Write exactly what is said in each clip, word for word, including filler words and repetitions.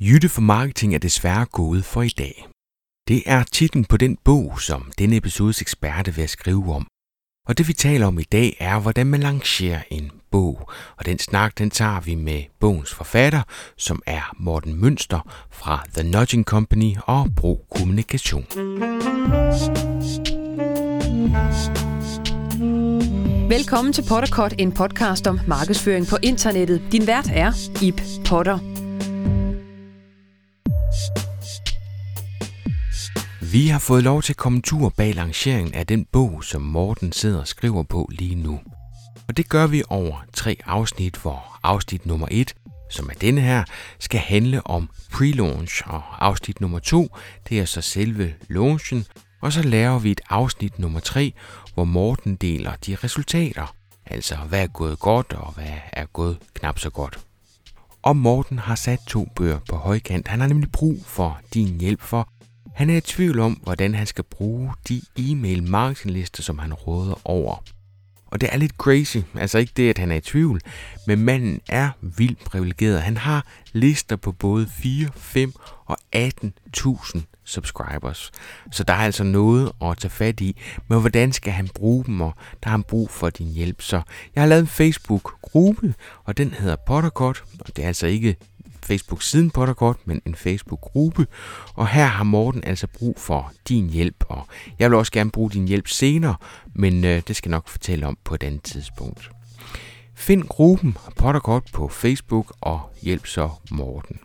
Jytte fra Marketing er desværre gået for i dag. Det er titlen på den bog, som denne episodes eksperte vil skrive om. Og det vi taler om i dag er, hvordan man lancerer en bog. Og den snak, den tager vi med bogens forfatter, som er Morten Münster fra The Nudging Company og Bro Kommunikation. Velkommen til Pottercut, en podcast om markedsføring på internettet. Din vært er Ip Potter. Vi har fået lov til at komme tur bag lanceringen af den bog, som Morten sidder og skriver på lige nu. Og det gør vi over tre afsnit, hvor afsnit nummer et, som er denne her, skal handle om pre-launch, og afsnit nummer to, det er så selve launchen, og så laver vi et afsnit nummer tre, hvor Morten deler de resultater, altså hvad er gået godt og hvad er gået knap så godt. Og Morten har sat to bøger på højkant. Han har nemlig brug for din hjælp, for han er i tvivl om, hvordan han skal bruge de e-mail marketinglister, som han råder over. Og det er lidt crazy, altså ikke det, at han er i tvivl, men manden er vildt privilegeret. Han har lister på både fire, fem og atten tusind subscribers. Så der er altså noget at tage fat i, men hvordan skal han bruge dem, og der har han brug for din hjælp. Så jeg har lavet en Facebook-gruppe, og den hedder Pottercut, og det er altså ikke Facebook-siden Pottercut, men en Facebook-gruppe, og her har Morten altså brug for din hjælp, og jeg vil også gerne bruge din hjælp senere, men øh, det skal jeg nok fortælle om på et andet tidspunkt. Find gruppen Pottercut på Facebook og hjælp så Morten.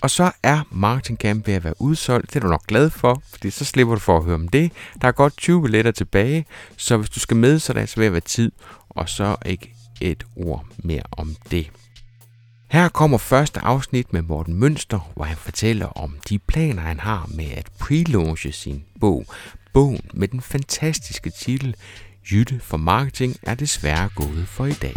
Og så er Marketing Camp ved at være udsolgt. Det er du nok glad for, fordi så slipper du for at høre om det. Der er godt tyve billetter tilbage, så hvis du skal med, så er det altså ved at være tid, og så ikke et ord mere om det. Her kommer første afsnit med Morten Münster, hvor han fortæller om de planer, han har med at pre-launche sin bog. Bogen med den fantastiske titel, Jytte fra Marketing er desværre gået for i dag.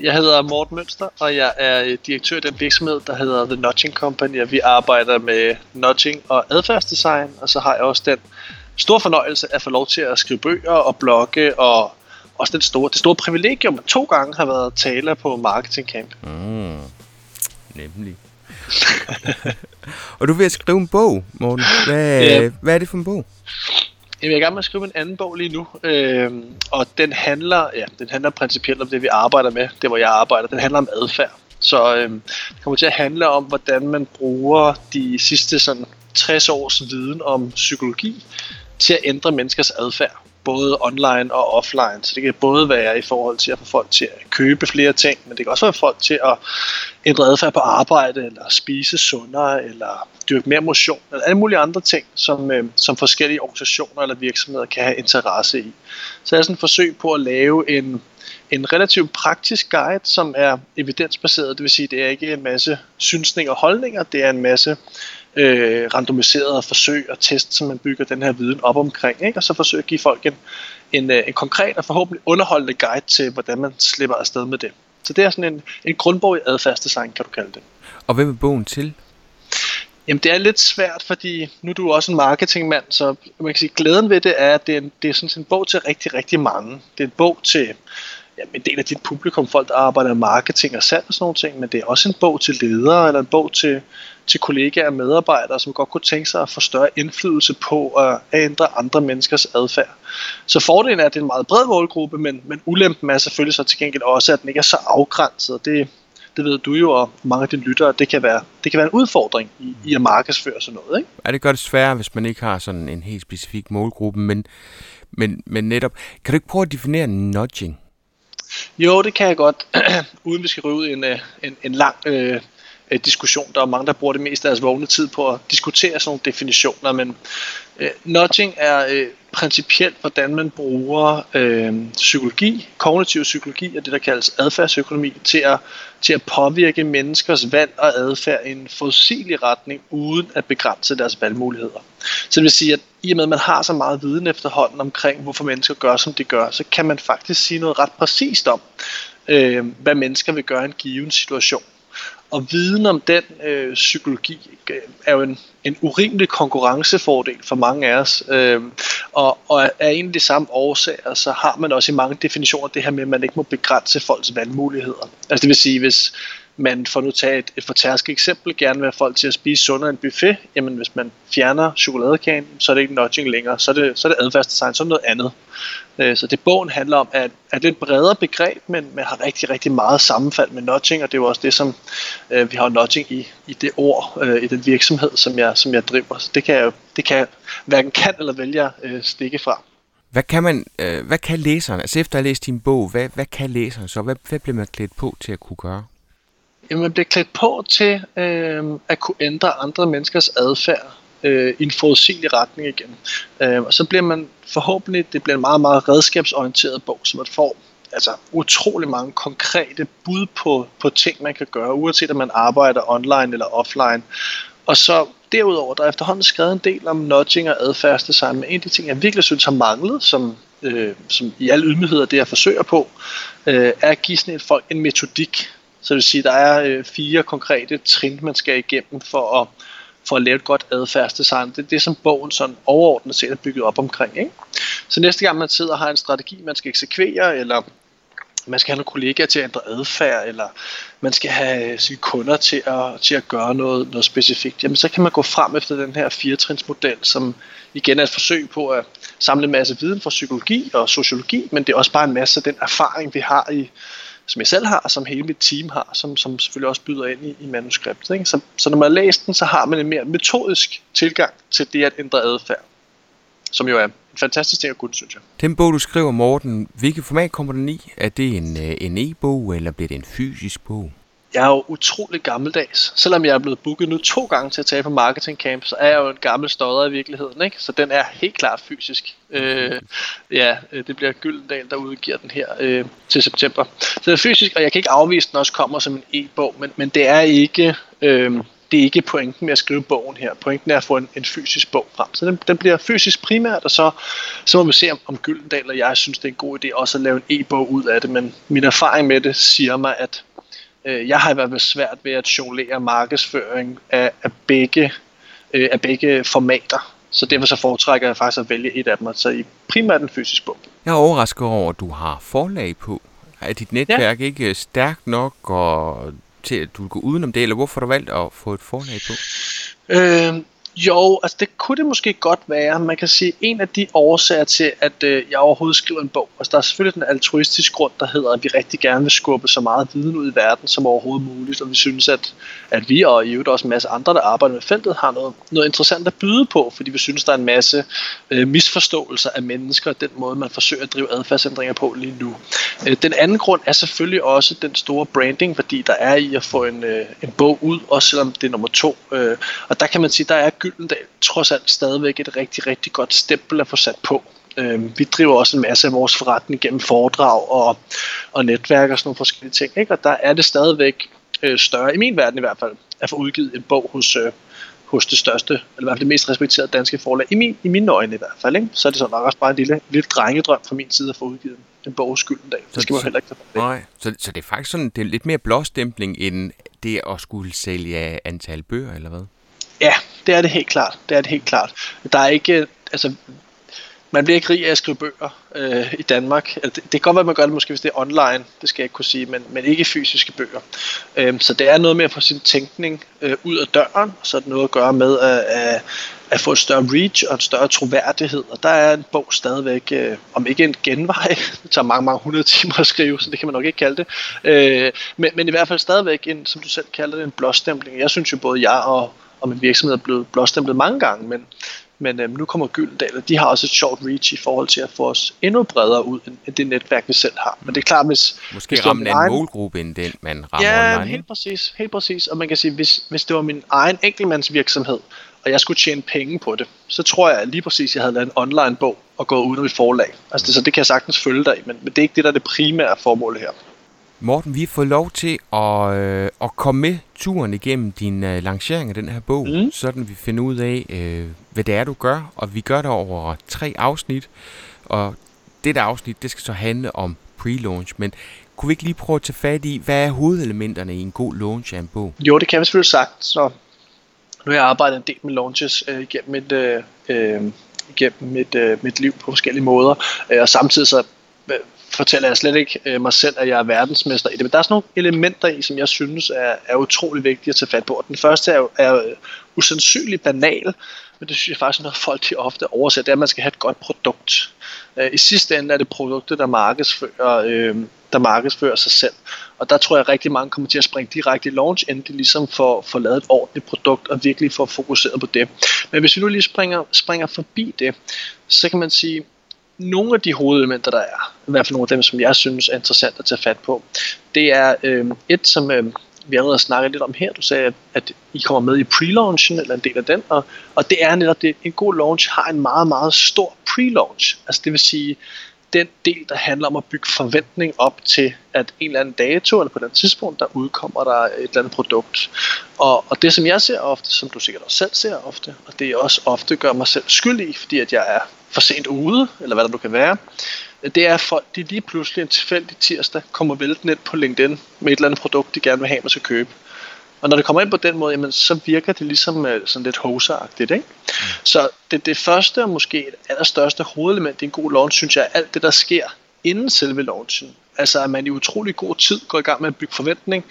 Jeg hedder Morten Münster, og jeg er direktør i den virksomhed, der hedder The Nudging Company, og vi arbejder med nudging og adfærdsdesign, og så har jeg også den store fornøjelse at få lov til at skrive bøger og blogge, og også den store, det store privilegium, at to gange har været taler på Marketing Camp. Mm, nemlig. Og du vil skrive en bog, Morten. Hvad, yeah. hvad er det for en bog? Jeg er i gang med at skrive en anden bog lige nu, øh, og den handler, ja, den handler principielt om det, vi arbejder med, det hvor jeg arbejder. Den handler om adfærd, så øh, det kommer til at handle om, hvordan man bruger de sidste sådan, tres års viden om psykologi til at ændre menneskers adfærd, både online og offline. Så det kan både være i forhold til at få folk til at købe flere ting, men det kan også være folk til at ændre adfærd på arbejde, eller spise sundere, eller dyrke mere motion, eller alle mulige andre ting, som, øh, som forskellige organisationer eller virksomheder kan have interesse i. Så jeg er sådan et forsøg på at lave en, en relativt praktisk guide, som er evidensbaseret, det vil sige, det er ikke en masse synsninger og holdninger, det er en masse Øh, randomiserede forsøg og test, som man bygger den her viden op omkring, ikke? Og så forsøger at give folk en, en, en konkret og forhåbentlig underholdende guide til, hvordan man slipper afsted med det. Så det er sådan en, en grundbog i adfærdsdesign, kan du kalde det. Og hvem er bogen til? Jamen det er lidt svært, fordi nu er du også en marketingmand, så man kan sige, glæden ved det er, at det er, en, det er sådan en bog til rigtig, rigtig mange. Det er en bog til ja, en del af dit publikum, folk der arbejder med marketing og salg og sådan nogle ting, men det er også en bog til ledere eller en bog til til kollegaer og medarbejdere, som godt kunne tænke sig at få større indflydelse på at ændre andre menneskers adfærd. Så fordelen er, at det er en meget bred målgruppe, men, men ulempen er selvfølgelig så til gengæld også, at den ikke er så afgrænset. Det, det ved du jo, og mange af dine lyttere, det kan være, det kan være en udfordring i, i at markedsføre sådan noget. Ikke? Ja, det gør det sværere, hvis man ikke har sådan en helt specifik målgruppe, men, men, men netop, kan du ikke prøve at definere nudging? Jo, det kan jeg godt, uden vi skal ryge ud en, en, en lang øh, diskussion. Der er mange, der bruger det meste af deres vågne tid på at diskutere sådan nogle definitioner, men øh, nudging er øh, principielt, hvordan man bruger øh, psykologi, kognitiv psykologi og det, der kaldes adfærdsøkonomi, til at, til at påvirke menneskers valg og adfærd i en forudsigelig retning, uden at begrænse deres valgmuligheder. Så det vil sige, at i og med, at man har så meget viden efterhånden omkring, hvorfor mennesker gør, som de gør, så kan man faktisk sige noget ret præcist om, øh, hvad mennesker vil gøre i en given situation. Og viden om den øh, psykologi øh, er jo en, en urimelig konkurrencefordel for mange af os. Øh, og, og af en af de samme årsager, så har man også i mange definitioner det her med, at man ikke må begrænse folks valgmuligheder. Altså det vil sige, hvis man får nu taget et, et fortærsket eksempel, gerne vil have folk til at spise sundere end buffet, jamen hvis man fjerner chokoladekagen, så er det ikke nudging længere, så er det, så er det adfærdsdesign, så er det noget andet. Øh, så det bogen handler om, er, er det et bredere begreb, men man har rigtig, rigtig meget sammenfald med nudging, og det er jo også det, som øh, vi har nudging i, i det ord, øh, i den virksomhed, som jeg, som jeg driver. Så det kan jeg jo, det kan jeg hverken kan eller vælge at øh, stikke fra. Hvad kan man, øh, hvad kan læseren, altså efter at have læst din bog, hvad, hvad kan læseren så? Hvad, hvad bliver man klædt på til at kunne gøre? Jamen, man bliver klædt på til øh, at kunne ændre andre menneskers adfærd øh, i en forudsigelig retning igen. Øh, og så bliver man forhåbentlig, det bliver en meget, meget redskabsorienteret bog, så man får altså, utrolig mange konkrete bud på, på ting, man kan gøre, uanset om man arbejder online eller offline. Og så derudover, der er efterhånden skrevet en del om nudging og adfærdsdesign, men en af de ting, jeg virkelig synes har manglet, som, øh, som i al ydmyghed er det, jeg forsøger på, øh, er at give sådan et folk en metodik. Så det vil sige, at der er fire konkrete trin, man skal igennem for at, for at lave et godt adfærdsdesign. Det er det, som bogen sådan overordnet set er bygget op omkring, ikke? Så næste gang man sidder og har en strategi, man skal eksekvere, eller man skal have nogle kollegaer til at ændre adfærd, eller man skal have sine kunder til at, til at gøre noget, noget specifikt, jamen så kan man gå frem efter den her firetrinsmodel, som igen er et forsøg på at samle en masse viden fra psykologi og sociologi, men det er også bare en masse af den erfaring, vi har i som jeg selv har, og som hele mit team har, som, som selvfølgelig også byder ind i, i manuskriptet. Ikke? Så, så når man læser den, så har man en mere metodisk tilgang til det at ændre adfærd, som jo er en fantastisk ting at kunne, synes jeg. Den bog, du skriver, Morten, hvilket format kommer den i? Er det en, en e-bog, eller bliver det en fysisk bog? Jeg er jo utrolig gammeldags. Selvom jeg er blevet booket nu to gange til at tage på Marketing Camp, så er jeg jo en gammel stodder i virkeligheden, ikke? Så den er helt klart fysisk. Øh, ja, det bliver Gyldendal, der udgiver den her øh, til september. Så det er fysisk, og jeg kan ikke afvise, at den også kommer som en e-bog, men, men det er ikke øh, det er ikke pointen med at skrive bogen her. Pointen er at få en, en fysisk bog frem. Så den, den bliver fysisk primært, og så, så må vi se, om, om Gyldendal og jeg synes, det er en god idé også at lave en e-bog ud af det, men min erfaring med det siger mig, at jeg har i hvert fald svært ved at jonglere markedsføring af, af, begge, øh, af begge formater. Så derfor så foretrækker jeg faktisk at vælge et af dem, så i primært en fysisk bog. Jeg er overrasket over, at du har forlag på. Er dit netværk ja. ikke stærkt nok og til, at du går udenom det, eller hvorfor har du valgt at få et forlag på? Øh, jo, altså det kunne det måske godt være. Man kan sige, en af de årsager til, at øh, jeg overhovedet skriver en bog, altså der er selvfølgelig den altruistiske grund, der hedder, at vi rigtig gerne vil skubbe så meget viden ud i verden som overhovedet muligt, og vi synes, at, at vi og i øvrigt også en masse andre, der arbejder med feltet, har noget, noget interessant at byde på, fordi vi synes, der er en masse øh, misforståelser af mennesker, og den måde, man forsøger at drive adfærdsændringer på lige nu. Øh, den anden grund er selvfølgelig også den store branding, fordi der er i at få en, øh, en bog ud, også selvom det er nummer to, øh, og der kan man sige, der er Gyldendal trods alt stadigvæk et rigtig, rigtig godt stempel at få sat på. Øhm, vi driver også en masse af vores forretning gennem foredrag og, og netværk og sådan nogle forskellige ting, ikke? Og der er det stadigvæk øh, større, i min verden i hvert fald, at få udgivet en bog hos, øh, hos det største, eller i hvert fald det mest respekterede danske forlag, i, min, i mine øjne i hvert fald, ikke? Så er det sådan nok også bare en lille, lille drengedrøm fra min side at få udgivet en bog hos Gyldendal. Det skal man heller ikke tage på. Nej, så, så det er faktisk sådan, det er lidt mere blåstempling end det at skulle sælge antal bøger, eller hvad? Ja, det er det helt klart. Det er det helt klart. Der er ikke, altså, man bliver ikke rig af at skrive bøger øh, i Danmark. Det, det kan godt være, at man gør det måske, hvis det er online. Det skal jeg ikke kunne sige, men, men ikke fysiske bøger. Øh, så det er noget med at få sin tænkning øh, ud af døren. Så er det noget at gøre med at, at, at få et større reach og en større troværdighed. Og der er en bog stadigvæk, øh, om ikke en genvej. Det tager mange, mange hundrede timer at skrive, så det kan man nok ikke kalde det. Øh, men, men i hvert fald stadigvæk, en, som du selv kalder det, en blåstempling. Jeg synes jo både jeg og og min virksomhed er blevet blåstemplet mange gange, men, men øhm, nu kommer Gyldendal, og de har også et sjovt reach i forhold til at få os endnu bredere ud, end det netværk, vi selv har. Men det er klart, hvis... Måske hvis rammer en egen... målgruppe, end den, man rammer ja, online. Ja, helt præcis, helt præcis. Og man kan sige, hvis, hvis det var min egen enkeltmandsvirksomhed, og jeg skulle tjene penge på det, så tror jeg lige præcis, jeg havde lavet en online-bog og gået udenom et forlag. Altså, det, så det kan jeg sagtens følge dig i, men, men det er ikke det, der er det primære formål her. Morten, vi har fået lov til at, øh, at komme med turen igennem din øh, lancering af den her bog, mm. sådan vi finder ud af, øh, hvad det er, du gør. Og vi gør det over tre afsnit, og det der afsnit, det skal så handle om pre-launch, men kunne vi ikke lige prøve at tage fat i, hvad er hovedelementerne i en god launch af en bog? Jo, det kan vi selvfølgelig sagt. Så nu har jeg arbejdet en del med launches øh, gennem et, øh, gennem et, øh, mit liv på forskellige måder, og samtidig så fortæller jeg slet ikke mig selv, at jeg er verdensmester i det. Men der er sådan nogle elementer i, som jeg synes er, er utrolig vigtige at tage fat på. Og den første er jo er usandsynligt banal, men det synes jeg faktisk er noget, folk de ofte overser, det er, at man skal have et godt produkt. I sidste ende er det produktet, der markedsfører, øh, der markedsfører sig selv. Og der tror jeg, at rigtig mange kommer til at springe direkte i launch, inden de ligesom får, får lavet et ordentligt produkt og virkelig får fokuseret på det. Men hvis vi nu lige springer, springer forbi det, så kan man sige, nogle af de hovedelementer, der er, i hvert fald nogle af dem, som jeg synes er interessant at tage fat på, det er øh, et, som øh, vi allerede har snakket lidt om her. Du sagde, at, at I kommer med i pre-launchen, eller en del af den, og, og det er netop, at en god launch har en meget, meget stor pre-launch. Altså det vil sige, den del, der handler om at bygge forventning op til, at en eller anden dato, eller på den tidspunkt, der udkommer der et eller andet produkt. Og, og det, som jeg ser ofte, som du sikkert også selv ser ofte, og det jeg også ofte gør mig selv skyldig, fordi at jeg er for sent ude, eller hvad der nu kan være, det er, at folk de lige pludselig en tilfældig tirsdag kommer væltende ind på LinkedIn med et eller andet produkt, de gerne vil have, man skal købe. Og når det kommer ind på den måde, jamen, så virker det ligesom sådan lidt hoseragtigt, ikke? Så det, det første og måske det allerstørste hovedelement i en god launch, synes jeg, er alt det, der sker inden selve launchen. Altså at man i utrolig god tid går i gang med at bygge forventning,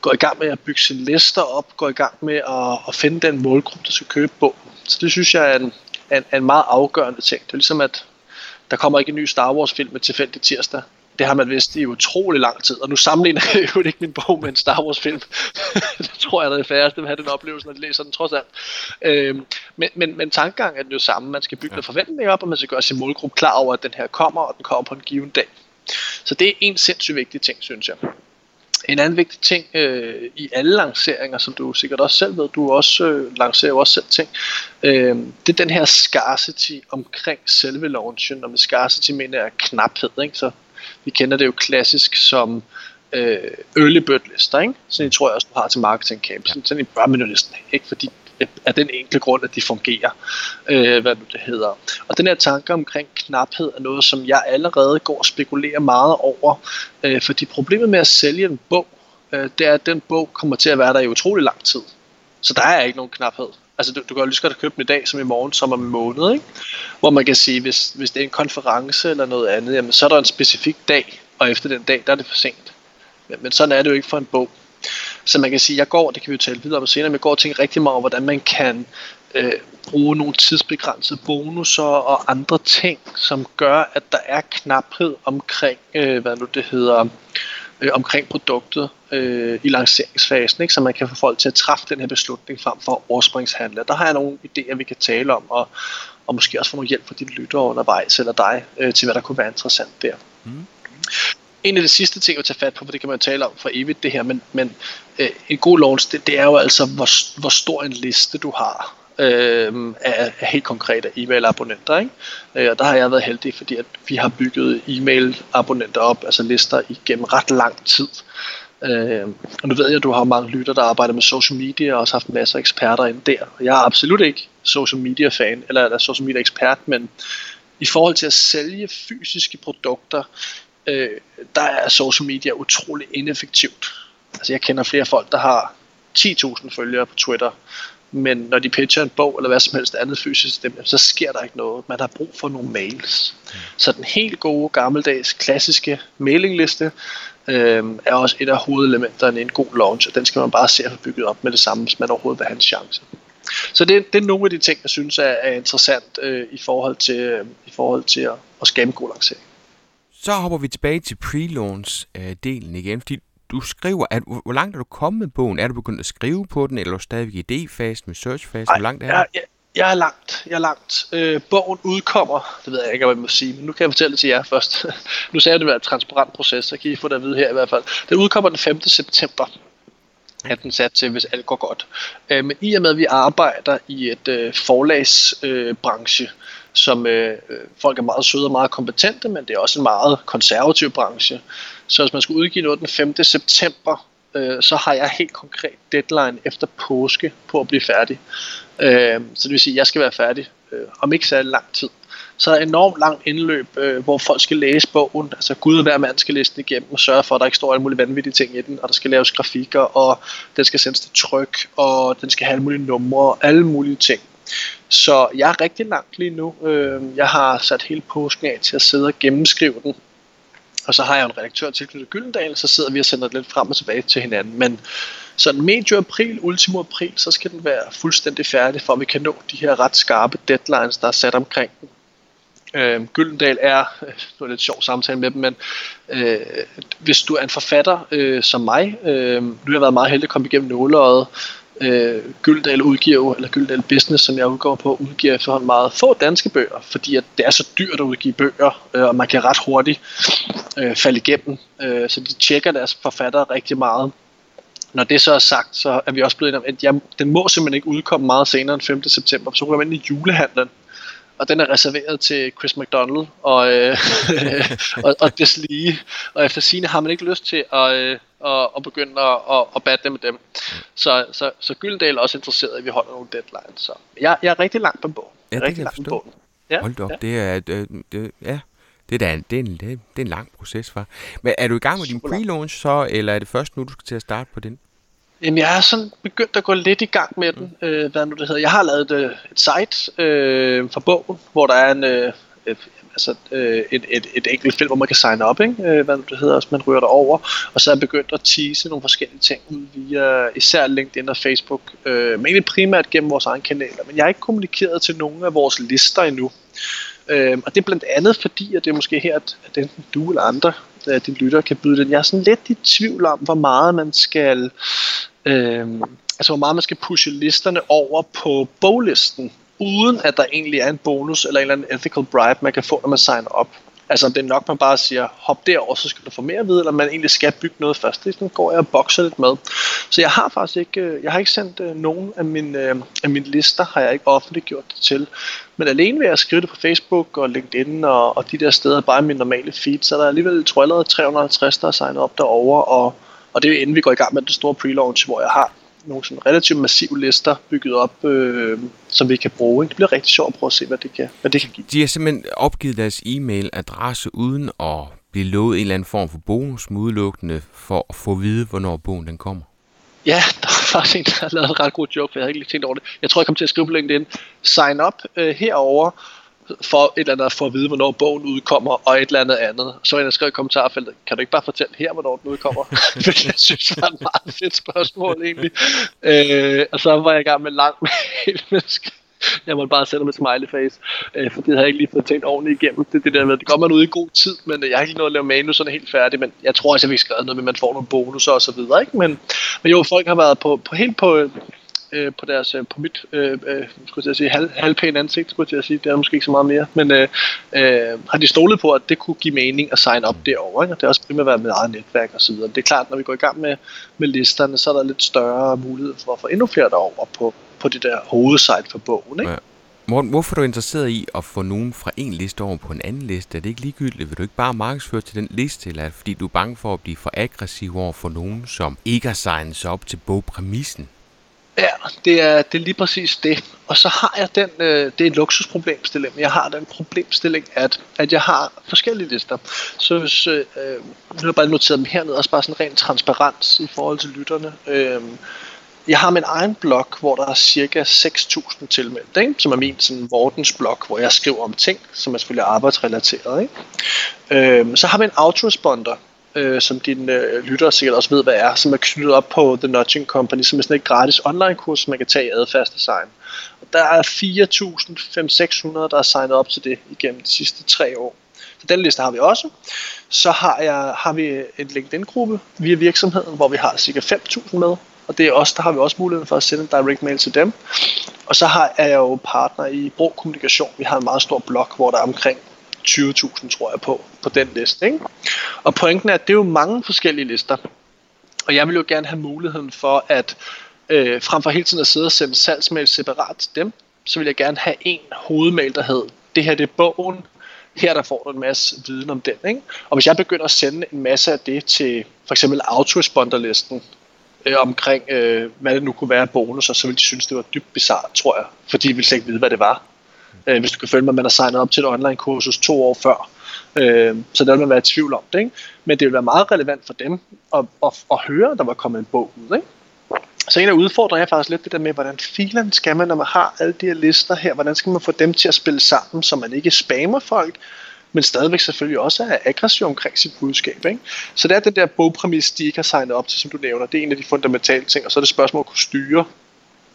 går i gang med at bygge sine lister op, går i gang med at, at finde den målgruppe, der skal købe bogen. Så det synes jeg er en, en, en meget afgørende ting. Det er ligesom, at der kommer ikke en ny Star Wars-film med tilfældig tirsdag. Det har man vidst i utrolig lang tid, og nu sammenligner jeg jo ikke min bog med en Star Wars-film. Det tror jeg, der er det færreste vil have den oplevelse, når de læser den, trods alt. Øhm, men, men, men tankegangen er den jo samme. Man skal bygge ja. forventninger op, og man skal gøre sin målgruppe klar over, at den her kommer, og den kommer på en given dag. Så det er en sindssygt vigtig ting, synes jeg. En anden vigtig ting øh, i alle lanceringer, som du sikkert også selv ved, du også øh, lancerer jo også selv ting, øh, det er den her scarcity omkring selve launchen, og med scarcity mener jeg knaphed, ikke? Så vi kender det jo klassisk som øh, early bird-lister, ikke? Sådan en tror jeg også, du har til Marketing Camp. Sådan, sådan en børmenølisten, ikke? Fordi af den enkle grund, at de fungerer, øh, hvad nu det hedder. Og den her tanke omkring knaphed er noget, som jeg allerede går og spekulerer meget over, øh, fordi problemet med at sælge en bog, øh, det er, at den bog kommer til at være der i utrolig lang tid. Så der er ikke nogen knaphed. Altså du, du kan jo lige så godt købe den i dag, som i morgen, som om en måned, ikke? Hvor man kan sige, hvis, hvis det er en konference eller noget andet, jamen, så er der en specifik dag, og efter den dag, der er det for sent. Men, men sådan er det jo ikke for en bog. Så man kan sige, jeg går, det kan vi jo tale videre om senere, men jeg går og tænker rigtig meget om, hvordan man kan øh, bruge nogle tidsbegrænsede bonusser og andre ting, som gør, at der er knaphed omkring, øh, hvad nu det hedder, øh, omkring produktet øh, i lanceringsfasen, ikke? Så man kan få folk til at træffe den her beslutning frem for overspringshandler. Der har jeg nogle idéer, vi kan tale om, og, og måske også få noget hjælp fra dine lyttere undervejs, eller dig, øh, til hvad der kunne være interessant der. Mm. En af de sidste ting at tage fat på, for det kan man tale om for evigt det her, men, men øh, en god launch, det, det er jo altså, hvor, hvor stor en liste du har øh, af, af helt konkrete e-mail-abonnenter, ikke? Øh, og der har jeg været heldig, fordi at vi har bygget e-mail-abonnenter op, altså lister igennem ret lang tid. Øh, og nu ved jeg, at du har mange lytter, der arbejder med social media, og også har haft masser af eksperter inde der. Jeg er absolut ikke social media-fan, eller, eller social media-ekspert, men i forhold til at sælge fysiske produkter, Øh, der er social media utrolig ineffektivt. Altså jeg kender flere folk, der har ti tusind følgere på Twitter, men når de pitcher en bog eller hvad som helst andet fysisk, så sker der ikke noget. Man har brug for nogle mails. Så den helt gode, gammeldags, klassiske mailingliste øh, er også et af hovedelementerne i en god launch, og den skal man bare se at få bygget op med det samme, hvis man overhovedet vil have en chance. Så det, det er nogle af de ting, jeg synes er, er interessant øh, i forhold til, øh, i forhold til at, at skabe en god lancering. Så hopper vi tilbage til pre-launch-delen igen, fordi du skriver, at hvor langt er du kommet med bogen? Er du begyndt at skrive på den, eller er du stadigvæk i idéfasen, researchfasen? Hvor langt er du? Jeg, jeg, jeg er langt, jeg er langt. Øh, bogen udkommer, det ved jeg ikke, hvad man må sige, men nu kan jeg fortælle det til jer først. Nu sagde jeg, at det var en transparent proces, så kan I få det at vide her i hvert fald. Den udkommer den femte september. Er den sat til, hvis alt går godt. Øh, men i og med, at vi arbejder i et øh, forlagsbranche, øh, som øh, folk er meget søde og meget kompetente, men det er også en meget konservativ branche. Så hvis man skulle udgive noget den femte september, øh, så har jeg helt konkret deadline efter påske på at blive færdig. Øh, så det vil sige, at jeg skal være færdig øh, om ikke særlig lang tid. Så er der enormt langt indløb, øh, hvor folk skal læse bogen. Altså gud og hver mand skal læse den igennem og sørge for, at der ikke står alle mulige vanvittige ting i den. Og der skal laves grafikker, og den skal sendes til tryk, og den skal have alle mulige numre og alle mulige ting. Så jeg er rigtig langt lige nu. Jeg har sat hele påsken af til at sidde og gennemskrive den. Og så har jeg en redaktør tilknyttet Gyldendal, så sidder vi og sender det lidt frem og tilbage til hinanden. Men sådan medio april, ultimo april, så skal den være fuldstændig færdig, for at vi kan nå de her ret skarpe deadlines, der er sat omkring den. Øh, Gyldendal er, nu er det et sjovt samtale med dem, men øh, hvis du er en forfatter øh, som mig, øh, du har været meget heldig at komme igennem nåleøjet. Øh, Gyldendal udgiver, eller Gyldendal Business, som jeg udgår på, udgiver efterhånden meget få danske bøger, fordi at det er så dyrt at udgive bøger, øh, og man kan ret hurtigt øh, falde igennem, øh, så de tjekker deres forfattere rigtig meget. Når det så er sagt, så er vi også blevet enige om, at jeg, den må simpelthen ikke udkomme meget senere end femte september, så ryger man ind i julehandlen, og den er reserveret til Chris McDonald og, øh, og, og deslige, og efter sigende har man ikke lyst til at, øh, at, at begynde at, at, at batte med dem. Så, så, så Gyldendal er også interesseret i, at vi holder nogle deadlines. Så jeg, jeg er rigtig langt på en bog. Ja, det kan jeg forstå. Ja, hold op, ja. det er... Det, det, ja. Det, der, det, er en, det er en lang proces, far. Men er du i gang med din pre-launch så, eller er det først nu, du skal til at starte på den? Jamen, jeg er sådan begyndt at gå lidt i gang med den, mm. øh, hvad nu det hedder. Jeg har lavet et, et site øh, for bogen, hvor der er en, øh, et, altså, øh, et, et, et enkelt felt, hvor man kan signe op, ikke? Øh, hvad nu det hedder, så man ryger derover. Og så er jeg begyndt at tease nogle forskellige ting ud via især LinkedIn og Facebook, øh, men egentlig primært gennem vores egne kanaler. Men jeg har ikke kommunikeret til nogen af vores lister endnu. Øhm, og det er blandt andet fordi, at det er måske her, at, at enten du eller andre af dine lyttere kan byde den. Jeg er sådan lidt i tvivl om, hvor meget man skal, øhm, altså hvor meget man skal pushe listerne over på boglisten, uden at der egentlig er en bonus eller en eller anden ethical bribe, man kan få, når man signer op. Altså om det er nok, man bare siger, hop derover, så skal du få mere at vide, eller man egentlig skal bygge noget først. Det sådan går jeg og bokser lidt med. Så jeg har faktisk ikke, jeg har ikke sendt øh, nogen af mine, øh, af mine lister, har jeg ikke offentliggjort det til. Men alene ved at skrive det på Facebook og LinkedIn og, og de der steder, bare min normale feed, så er der alligevel, tror jeg, allerede tre hundrede og halvtreds, der er signet op derover, og, og det er jo inden vi går i gang med den store pre-launch, hvor jeg har nogle sådan relativt massive lister bygget op, øh, som vi kan bruge. Det bliver rigtig sjovt at prøve at se, hvad det kan, hvad det kan give. De har simpelthen opgivet deres e-mailadresse uden at blive lovet en eller anden form for bonus, udelukkende for at få at vide, hvornår bogen den kommer. Ja, der er faktisk en, der har lavet en ret god joke, for jeg havde ikke lige tænkt over det. Jeg tror, jeg kom til at skrive på LinkedIn. Sign up øh, herover for et eller andet for at vide, hvornår bogen udkommer, og et eller andet andet. Så jeg skrev i kommentarfeltet, kan du ikke bare fortælle her, hvornår den udkommer? Hvilket jeg synes var et meget fedt spørgsmål, egentlig. Øh, og så var jeg i gang med langt med jeg måtte bare sætte med smiley face, øh, for det havde jeg ikke lige fået tænkt ordentligt igennem. Det, det der med, det går man ud i god tid, men jeg har ikke lige noget at lave manuserne helt færdigt, men jeg tror også, jeg vil skrive noget med, at man får nogle bonusser og så videre, ikke? Men, men jo, folk har været på, på helt på... på deres, på mit øh, øh, skulle jeg sige, halv, halvpæn ansigt, skulle jeg sige, det er måske ikke så meget mere, men øh, øh, har de stolet på, at det kunne give mening at signe op derovre, ikke? Og det har også primært været med eget netværk og så videre. Det er klart, når vi går i gang med, med listerne, så er der lidt større mulighed for at få endnu flere derovre på, på det der hovedsite for bogen, ikke? Ja. Morten, hvorfor er du interesseret i at få nogen fra en liste over på en anden liste? Er det ikke ligegyldigt? Vil du ikke bare markedsføre til den liste, eller er det fordi du er bange for at blive for aggressiv over for nogen, som ikke har signet sig op til bogpræmissen? Ja, det er, det er lige præcis det. Og så har jeg den, øh, det er en luksusproblemstilling, men jeg har den problemstilling, at, at jeg har forskellige lister. Så hvis, øh, nu har jeg bare noteret dem hernede, også bare sådan ren transparens i forhold til lytterne. Øh, jeg har min egen blog, hvor der er cirka seks tusind tilmeldte, ikke? Som er min sådan Mortens blog, hvor jeg skriver om ting, som er selvfølgelig arbejdsrelateret, ikke? Øh, så har vi en autoresponder, Øh, som dine øh, lyttere sikkert også ved, hvad er, som er knyttet op på The Nudging Company, som er sådan et gratis online-kurs, som man kan tage i adfærdsdesign. Og der er fire tusind fem hundrede til seks hundrede, der er signet op til det igennem de sidste tre år. Så den liste har vi også. Så har, jeg, har vi en LinkedIn-gruppe via virksomheden, hvor vi har cirka fem tusind med, og det er også, der har vi også muligheden for at sende en direct mail til dem. Og så har jeg jo partner i Bro Kommunikation. Vi har en meget stor blog, hvor der er omkring tyve tusind, tror jeg, på, på den liste, ikke? Og pointen er, at det er jo mange forskellige lister. Og jeg vil jo gerne have muligheden for, at øh, frem for hele tiden at sidde og sende salgsmail separat til dem, så vil jeg gerne have en hovedmail, der hedder, det her det er bogen, her der får du en masse viden om den, ikke? Og hvis jeg begynder at sende en masse af det til for eksempel autoresponderlisten, Øh, omkring, øh, hvad det nu kunne være bonus, og så ville de synes, det var dybt bizarrt, tror jeg, fordi de ville slet ikke vide, hvad det var. øh, hvis du kan følge mig, man har signet op til et online-kursus to år før. Øh, så der vil man være i tvivl om det, ikke? Men det vil være meget relevant for dem at, at, at høre, at der var kommet en bog ud, ikke? Så en af udfordringerne er faktisk lidt det der med, hvordan filen skal man, når man har alle de her lister her, hvordan skal man få dem til at spille sammen, så man ikke spammer folk, men stadigvæk selvfølgelig også er aggressiv omkring sit budskab, ikke? Så det er den der bogpræmis, de ikke har signet op til, som du nævner. Det er en af de fundamentale ting, og så er det spørgsmål at kunne styre,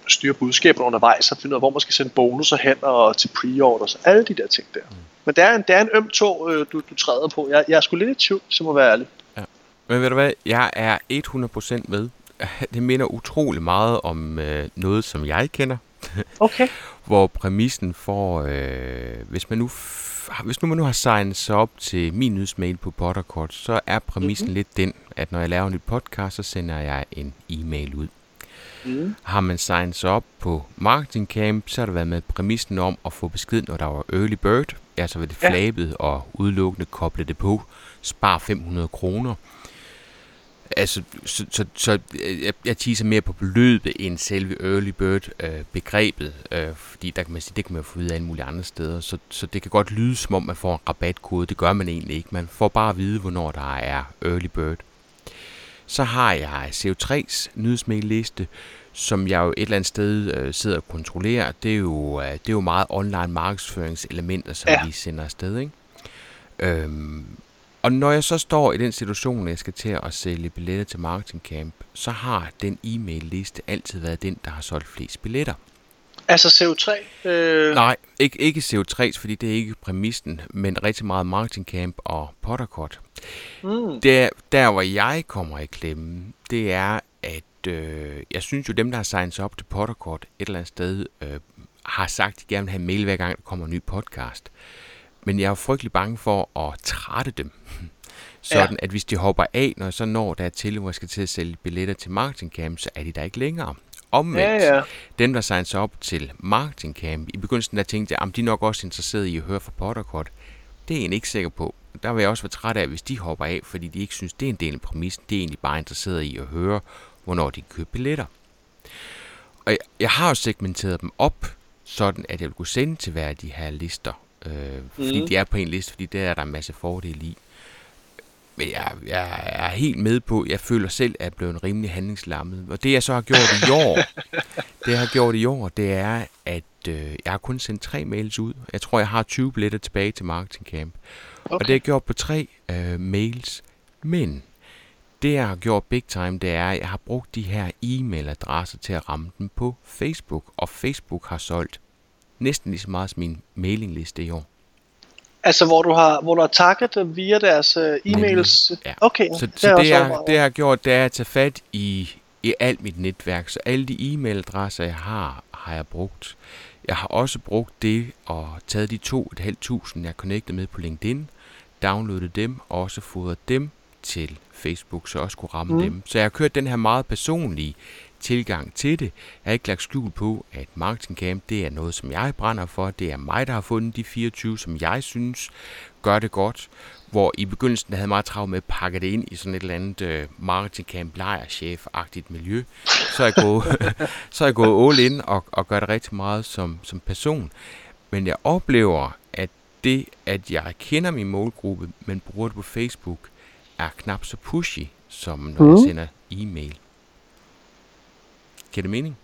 styre budskabet undervejs, og finde ud af, hvor man skal sende bonusser hen og til pre-orders, alle de der ting der. Men det er en, det er en øm tog, du, du træder på. Jeg, jeg er sgu lidt i tvivl, så må være ærlig. Ja. Men ved du hvad, jeg er hundrede procent med. Det minder utrolig meget om øh, noget, som jeg kender. Okay. Hvor præmissen for, øh, hvis, man nu f- hvis nu man nu har signet sig op til min nyhedsmail på Pottercut, så er præmissen mm-hmm. lidt den, at når jeg laver en ny podcast, så sender jeg en e-mail ud. Mm. Har man signet sig op på Marketing Camp, så har der været med præmissen om at få besked, når der var early bird. Altså ved det ja. flabet og udelukkende koble det på. Spar fem hundrede kroner. Altså, så, så, så jeg, jeg teaser mere på beløbet end selve early bird-begrebet, øh, øh, fordi der kan man sige, det kan man få ud af alle mulige andre steder, så, så det kan godt lyde som om, man får en rabatkode, det gør man egentlig ikke, man får bare at vide, hvornår der er early bird. Så har jeg C O tre's nyhedsmail-liste, som jeg jo et eller andet sted øh, sidder og kontrollerer, det er jo, øh, det er jo meget online markedsføringselementer, som ja. vi sender afsted, ikke? Øhm, Og når jeg så står i den situation, at jeg skal til at sælge billetter til Marketing Camp, så har den e-mail-liste altid været den, der har solgt flest billetter. Altså C O tre? Øh... Nej, ikke, ikke C O tre's, fordi det er ikke præmissen, men rigtig meget Marketing Camp og Pottercut. Mm. Der, der, hvor jeg kommer i klemme, det er, at øh, jeg synes jo, dem, der har signet sig op til Pottercut et eller andet sted, øh, har sagt, at de gerne vil have mail, hver gang der kommer en ny podcast. Men jeg er frygtelig bange for at trætte dem. Sådan, ja. at hvis de hopper af, når så når der er til, hvor jeg skal til at sælge billetter til Marketing Camp, så er de der ikke længere. Omvendt, ja, ja. dem der signer sig op til Marketing Camp, i begyndelsen der tænkte jeg, at de er nok også interesserede i at høre fra Pottercut. Det er jeg ikke sikker på. Der vil jeg også være træt af, hvis de hopper af, fordi de ikke synes, det er en del af præmissen. Det er egentlig bare interesseret i at høre, hvornår de køber billetter. Og jeg, jeg har jo segmenteret dem op, sådan at jeg vil kunne sende til hver af de her lister. Øh, fordi mm. de er på en liste, fordi der er der en masse fordele i. Men jeg, jeg er helt med på, jeg føler selv, at jeg er blevet rimelig handlingslammet. Og det jeg så har gjort i år, det jeg har gjort i år, det er, at øh, jeg har kun sendt tre mails ud. Jeg tror, jeg har tyve billetter tilbage til Marketing Camp. Okay. Og det jeg har gjort på tre øh, mails. Men det jeg har gjort big time, det er, at jeg har brugt de her e-mailadresser til at ramme dem på Facebook. Og Facebook har solgt næsten lige så meget som min mailingliste i år. Altså, hvor du har, hvor du har takket dem via deres øh, e-mails? Ja. Okay. Så, det, så det, også jeg, meget, ja. det, jeg har gjort, det er at tage fat i, i alt mit netværk. Så alle de e-mailadresser, jeg har, har jeg brugt. Jeg har også brugt det og taget de to tusind fem hundrede, jeg connectede med på LinkedIn, downloadet dem og også fodret dem til Facebook, så jeg også kunne ramme mm. dem. Så jeg har kørt den her meget personlige tilgang til det. Jeg har ikke lagt skjul på, at Marketing Camp, det er noget, som jeg brænder for. Det er mig, der har fundet de fireogtyve, som jeg synes gør det godt. Hvor i begyndelsen havde jeg meget travlt med at pakke det ind i sådan et eller andet øh, Marketing Camp lejerchef-agtigt miljø. Så er jeg gået, så er jeg gået all in og, og gør det rigtig meget som, som person. Men jeg oplever, at det, at jeg kender min målgruppe, men bruger det på Facebook, er knap så pushy, som når mm. jeg sender e-mail. Giver det mening?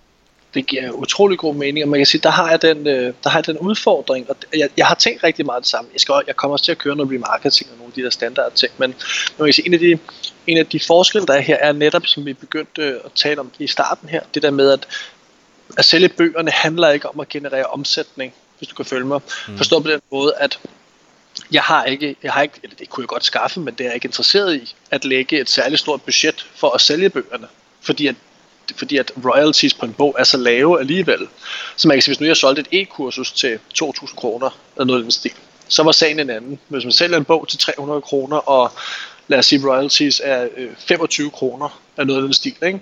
Det giver utrolig god mening, og man kan sige, der har jeg den, der har jeg den udfordring, og jeg, jeg har tænkt rigtig meget det samme. Jeg, skal, jeg kommer også til at køre noget remarketing og nogle af de der standard ting, men man kan sige, en af de, en af de forskelle, der er her, er netop, som vi begyndte at tale om i starten her, det der med, at, at sælge bøgerne handler ikke om at generere omsætning, hvis du kan følge mig. Mm. Forstå på den måde, at Jeg har ikke, jeg har ikke, eller det kunne jeg godt skaffe, men det er jeg ikke interesseret i, at lægge et særligt stort budget for at sælge bøgerne, fordi at, fordi at royalties på en bog er så lave alligevel. Så man kan sige, hvis nu jeg solgte et e-kursus til to tusind kroner, eller noget af den stil, så var sagen en anden. Hvis man sælger en bog til tre hundrede kroner, og lad os sige royalties er femogtyve kroner, eller noget af den stil, ikke?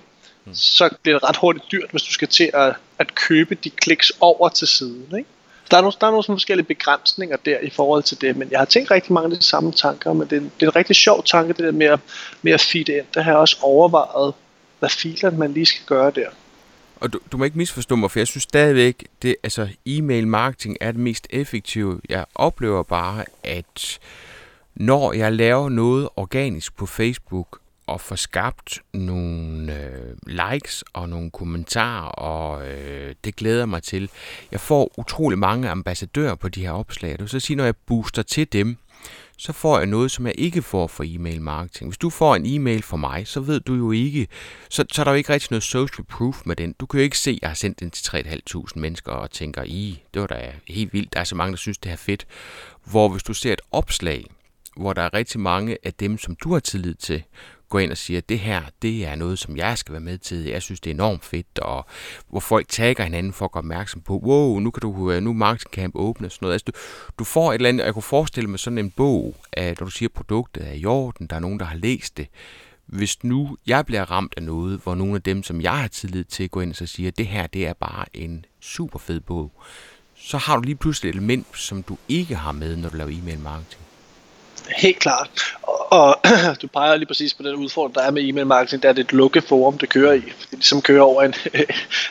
Så bliver det ret hurtigt dyrt, hvis du skal til at, at købe de kliks over til siden, ikke? Der er, nogle, der er nogle forskellige begrænsninger der i forhold til det, men jeg har tænkt rigtig mange af de samme tanker, men det er en, det er en rigtig sjov tanke, det der med at, med at feede ind. Der har jeg også overvejet, hvad filen man lige skal gøre der. Og du, du må ikke misforstå mig, for jeg synes stadigvæk, det, altså e-mail marketing er det mest effektive. Jeg oplever bare, at når jeg laver noget organisk på Facebook og får skabt nogle øh, likes og nogle kommentarer, og øh, det glæder mig til. Jeg får utrolig mange ambassadører på de her opslag. Det vil så sige, når jeg booster til dem, så får jeg noget, som jeg ikke får fra e-mail marketing. Hvis du får en e-mail fra mig, så ved du jo ikke, så, så er der jo ikke rigtig noget social proof med den. Du kan jo ikke se, at jeg har sendt den til tre tusind fem hundrede mennesker og tænker, i, det var da helt vildt, der er så mange, der synes, det er fedt. Hvor hvis du ser et opslag, hvor der er rigtig mange af dem, som du har tillid til, går ind og siger, at det her, det er noget, som jeg skal være med til. Jeg synes, det er enormt fedt, og hvor folk tagger hinanden for at gøre opmærksom på, wow, nu kan du, nu Marketing Camp åbne og sådan noget. Altså, du, du får et eller andet, og jeg kunne forestille mig sådan en bog, at når du siger, at produktet er i orden, der er nogen, der har læst det. Hvis nu jeg bliver ramt af noget, hvor nogle af dem, som jeg har tillid til, går ind og så siger, at det her, det er bare en super fed bog, så har du lige pludselig et element, som du ikke har med, når du laver e-mail marketing. Helt klart, og, og du peger lige præcis på den udfordring, der er med e-mail marketing, der er det et lukket forum, det kører i, fordi det ligesom kører over en,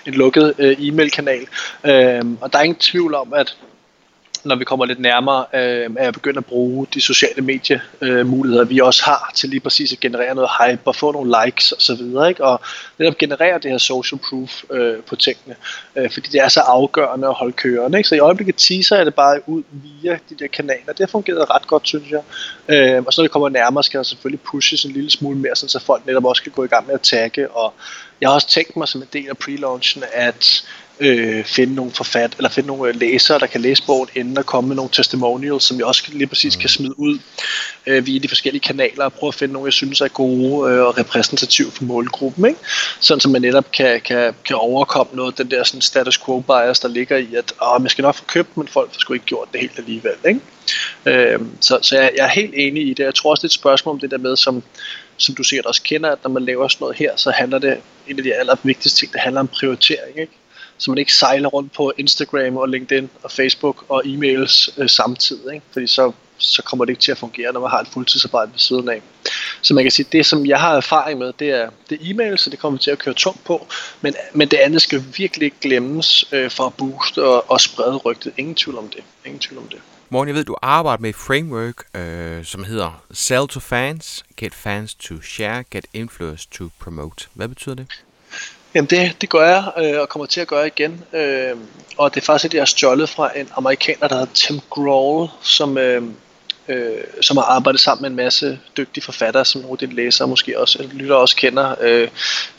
en lukket e-mailkanal, øhm, og der er ingen tvivl om, at når vi kommer lidt nærmere, øh, at jeg begynder at bruge de sociale mediemuligheder, øh, vi også har til lige præcis at generere noget hype og få nogle likes osv. Og, og netop generere det her social proof øh, på tingene, øh, fordi det er så afgørende at holde kørende. Ikke? Så i øjeblikket teaser jeg det bare ud via de der kanaler. Det har fungeret ret godt, synes jeg. Øh, og så når det kommer nærmere, skal jeg selvfølgelig pushes en lille smule mere, så folk netop også kan gå i gang med at tagge. Og jeg har også tænkt mig som en del af pre-launchen, at Øh, finde nogle forfat eller finde nogle læsere, der kan læse bogen inden og komme med nogle testimonials, som jeg også lige præcis kan smide ud øh, via de forskellige kanaler og prøve at finde nogle, jeg synes er gode øh, og repræsentative for målgruppen, ikke? Sådan som man netop kan, kan, kan overkomme noget den der sådan status quo bias, der ligger i, at åh, man skal nok få købt, men folk har sgu ikke gjort det helt alligevel, ikke? Øh, så så jeg, jeg er helt enig i det. Jeg tror også, det er et spørgsmål om det der med, som som du sikkert også kender, at når man laver sådan noget her, så handler det, en af de allervigtigste ting, det handler om prioritering, ikke? Så man ikke sejler rundt på Instagram og LinkedIn og Facebook og e-mails øh, samtidig, ikke? Fordi så, så kommer det ikke til at fungere, når man har et fuldtidsarbejde ved siden af. Så man kan sige, at det, som jeg har erfaring med, det er, det er e-mail, så det kommer til at køre tungt på, men, men det andet skal virkelig ikke glemmes øh, for at booste og, og sprede rygtet. Ingen tvivl om det. Ingen tvivl om det. Morten, jeg ved, du arbejder med et framework, øh, som hedder Sell to Fans, Get Fans to Share, Get Influencers to Promote. Hvad betyder det? Jamen det, det gør jeg, øh, og kommer til at gøre igen, øh, og det er faktisk et, jeg har stjålet fra en amerikaner, der hedder Tim Grohl, som, øh, øh, som har arbejdet sammen med en masse dygtige forfattere, som nogle af dine læsere måske også, lytter også kender, øh,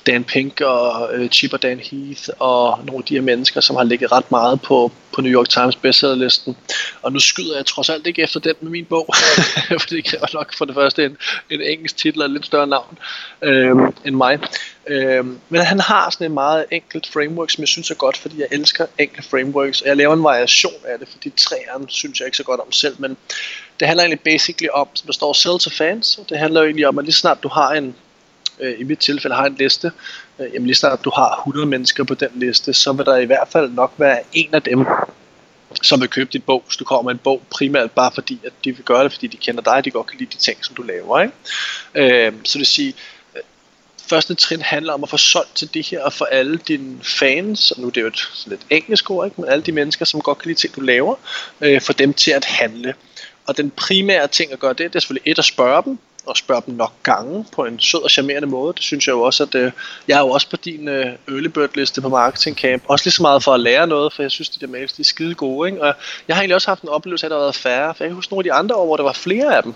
Dan Pink og øh, Chip og Dan Heath, og nogle af de her mennesker, som har ligget ret meget på, på New York Times bestsellerlisten, og nu skyder jeg trods alt ikke efter den med min bog, fordi det kræver nok for det første en, en engelsk titel og et lidt større navn øh, end mig. Øhm, men han har sådan en meget enkelt framework, som jeg synes er godt, fordi jeg elsker enkle frameworks, og jeg laver en variation af det, fordi træerne synes jeg ikke så godt om selv, men det handler egentlig basically om, som der står sell to fans, og det handler jo egentlig om, at lige snart du har en, øh, i mit tilfælde har en liste, øh, jamen lige snart du har hundrede mennesker på den liste, så vil der i hvert fald nok være en af dem, som vil købe dit bog, så du kommer med en bog primært bare fordi, at de vil gøre det, fordi de kender dig, de godt kan lide de ting, som du laver, ikke? Øh, så det vil sige, første trin handler om at få solgt til det her og for alle dine fans, og nu er det jo et lidt engelsk ord, ikke? Men alle de mennesker, som godt kan lide ting, du laver, øh, få dem til at handle. Og den primære ting at gøre det, det er selvfølgelig et at spørge dem, og spørge dem nok gange på en sød og charmerende måde. Det synes jeg jo også, at øh, jeg er jo også på din øh, early bird liste på Marketing Camp, også lige så meget for at lære noget, for jeg synes, de der mails, de er skide gode, ikke? Og jeg har egentlig også haft en oplevelse af, at der har været færre, for jeg kan huske nogle af de andre år, hvor der var flere af dem.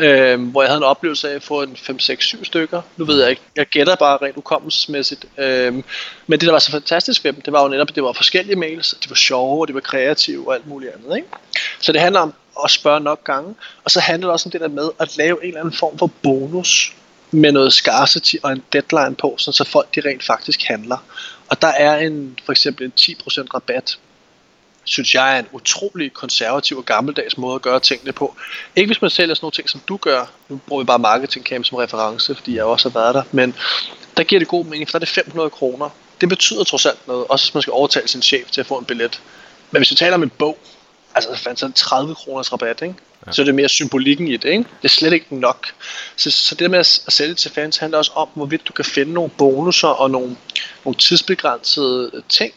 Øh, hvor jeg havde en oplevelse af at få en fem, seks, syv stykker. Nu ved jeg ikke, jeg gætter bare rent ukommelsesmæssigt. Øh, men det, der var så fantastisk ved dem, det var jo netop, at det var forskellige mails, de var sjove, og de var kreative og alt muligt andet, ikke? Så det handler om at spørge nok gange, og så handler det også om det der med at lave en eller anden form for bonus med noget scarcity og en deadline på, så folk de rent faktisk handler. Og der er en, for eksempel en ti procent rabat, synes jeg er en utrolig konservativ og gammeldags måde at gøre tingene på. Ikke hvis man sælger sådan nogle ting, som du gør. Nu bruger vi bare Marketing Camp som reference, fordi jeg også har været der. Men der giver det god mening, for der er det fem hundrede kroner. Det betyder trods alt noget, også hvis man skal overtale sin chef til at få en billet. Men hvis du taler om en bog, altså der fandt sådan tredive kroners rabat, ikke? Ja. Så er det mere symbolikken i det, ikke? Det er slet ikke nok. Så, så det med at sælge til fans handler også om, hvorvidt du kan finde nogle bonusser og nogle, nogle tidsbegrænsede ting,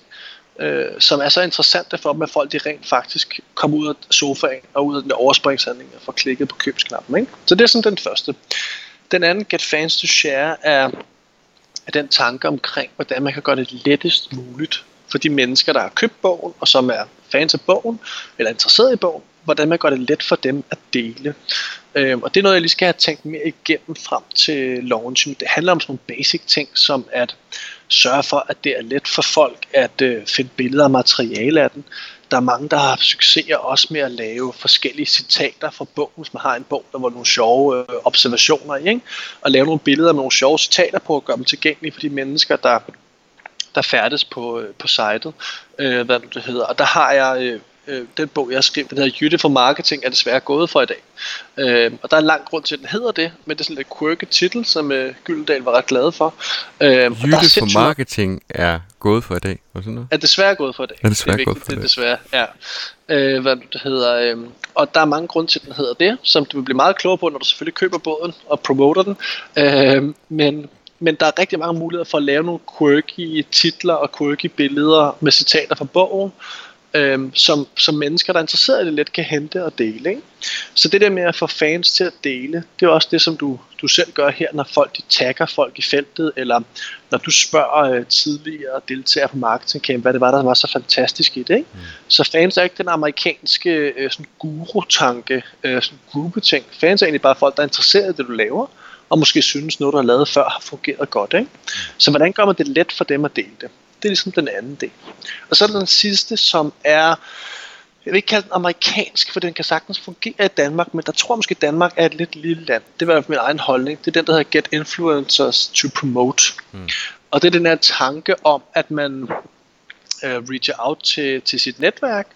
øh, som er så interessante for dem, at folk de rent faktisk kommer ud af sofaen og ud af den der overspringshandling og får klikket på købsknappen, ikke? Så det er sådan den første. Den anden, get fans to share, er, er den tanke omkring, hvordan man kan gøre det lettest muligt for de mennesker, der har købt bogen, og som er fans af bogen, eller interesseret i bogen, hvordan man gør det let for dem at dele. Øhm, og det er noget, jeg lige skal have tænkt mere igennem frem til launchen. Det handler om sådan nogle basic ting, som at sørge for, at det er let for folk at øh, finde billeder og materiale af den. Der er mange, der har succeser også med at lave forskellige citater fra bogen, hvis man har en bog, der var nogle sjove øh, observationer i, ikke? Og lave nogle billeder med nogle sjove citater på, og gøre dem tilgængelige for de mennesker, der, der færdes på, på sitet, øh, hvad det hedder. Og der har jeg... Øh, den bog, jeg har skrevet, den hedder Jytte fra Marketing, er desværre gået for i dag. Øh, og der er en lang grund til, at den hedder det, men det er sådan lidt quirky titel, som øh, Gyldendal var ret glad for. Øh, Jytte fra Marketing er gået for i dag, var sådan noget? Er desværre gået for i dag. Er desværre det er vigtigt, det er desværre, ja. Øh, hvad det hedder, øh, og der er mange grunde til, at den hedder det, som du vil blive meget klogere på, når du selvfølgelig køber båden og promoter den. Øh, men... Men der er rigtig mange muligheder for at lave nogle quirky titler og quirky billeder med citater fra bogen, Øhm, som, som mennesker, der er interesseret i det, let kan hente og dele, ikke? Så det der med at få fans til at dele, det er også det, som du, du selv gør her, når folk de tagger folk i feltet, eller når du spørger øh, tidligere deltagere på Marketing Camp, hvad det var, der var så fantastisk i det, ikke? Mm. Så fans er ikke den amerikanske øh, sådan guru-tanke, øh, sådan gruppe-ting. Fans er egentlig bare folk, der er interesseret i det, du laver, og måske synes noget, du har lavet før, har fungeret godt, ikke? Mm. Så hvordan gør man det let for dem at dele det? Det er ligesom den anden del. Og så er den sidste, som er, jeg vil ikke kalde den amerikansk, for den kan sagtens fungere i Danmark, men der tror jeg måske, at Danmark er et lidt lille land. Det var min egen holdning. Det er den, der hedder Get Influencers to Promote. Mm. Og det er den her tanke om, at man øh, reacher out til, til sit netværk,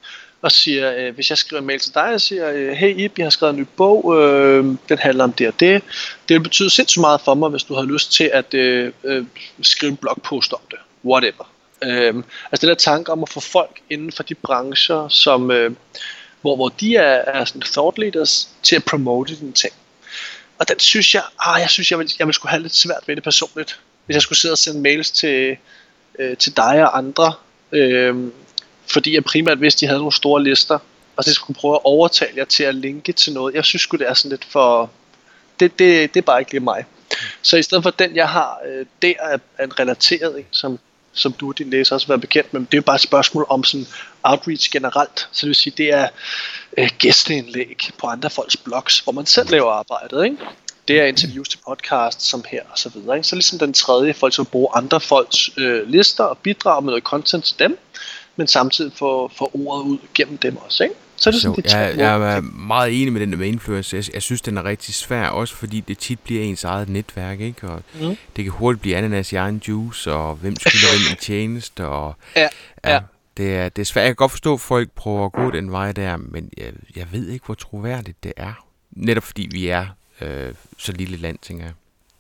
og siger, øh, hvis jeg skriver en mail til dig, og siger, øh, hey Ip, jeg har skrevet en ny bog, øh, den handler om det og det. Det vil betyde sindssygt meget for mig, hvis du har lyst til at øh, øh, skrive en blogpost om det. Whatever. Øhm, altså det der tanke om at få folk inden for de brancher, som, øh, hvor, hvor de er, er sådan thought leaders, til at promote dine ting. Og den synes jeg, ah, jeg synes jeg ville, jeg ville skulle have lidt svært ved det personligt, hvis jeg skulle sidde og sende mails til, øh, til dig og andre, øh, fordi jeg primært vidste, de havde nogle store lister, og så skulle prøve at overtale jer til at linke til noget. Jeg synes sgu, det er sådan lidt for, det, det, det er bare ikke lige mig. Så i stedet for den, jeg har, øh, der er en relateret, ikke, som som du og din læser også har været bekendt med, men det er jo bare et spørgsmål om sådan outreach generelt, så det vil sige, det er øh, gæsteindlæg på andre folks blogs, hvor man selv laver arbejdet, ikke? Det er interviews til podcast, som her og så videre, ikke? Så ligesom den tredje, folk så bruger andre folks øh, lister og bidrager med noget content til dem, men samtidig får, får ordet ud gennem dem også, ikke? Så er det sådan, så, det er jeg, jeg er meget enig med den der med influencer. Jeg, jeg synes, den er rigtig svær, også fordi det tit bliver ens eget netværk, ikke? Og mm. det kan hurtigt blive ananas i egen juice, og hvem skylder hvem en tjeneste, og ja, ja, ja. Det, er, det er svært. Jeg kan godt forstå, at folk prøver at gå den vej der, men jeg, jeg ved ikke, hvor troværdigt det er. Netop fordi vi er øh, så lille land, tænker jeg.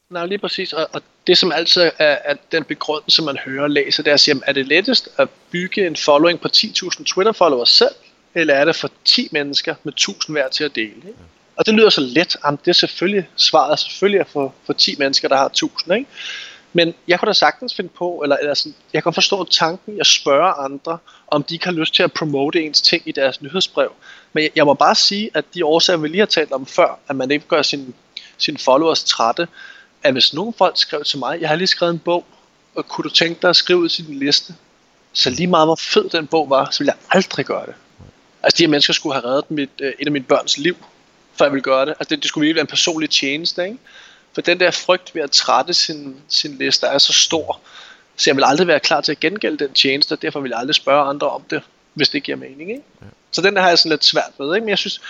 Nej, lige præcis, og, og det som altid er at den begrundelse, man hører og læser, det er at sige, er det lettest at bygge en following på ti tusind Twitter-followers selv, eller er det for ti mennesker med tusind hver til at dele, ikke? Og det lyder så let. Jamen, det er selvfølgelig svaret selvfølgelig er for, for ti mennesker, der har tusind, ikke? Men jeg kunne da sagtens finde på, eller, eller sådan, jeg kan forstå tanken, jeg spørger andre, om de ikke har lyst til at promote ens ting i deres nyhedsbrev. Men jeg, jeg må bare sige, at de årsager, vi lige har talt om før, at man ikke gør sine sin followers trætte, at hvis nogen folk skrev til mig, jeg har lige skrevet en bog, og kunne du tænke dig at skrive ud til din liste, så lige meget hvor fed den bog var, så ville jeg aldrig gøre det. Altså de her mennesker skulle have reddet mit, øh, et af mine børns liv, før jeg ville gøre det. Altså det, det skulle virkelig være en personlig tjeneste, ikke? For den der frygt ved at trætte sin, sin liste er så stor, så jeg vil aldrig være klar til at gengælde den tjeneste, og derfor vil jeg aldrig spørge andre om det, hvis det giver mening, ikke? Ja. Så den der har jeg sådan lidt svært ved, ikke? Men jeg synes,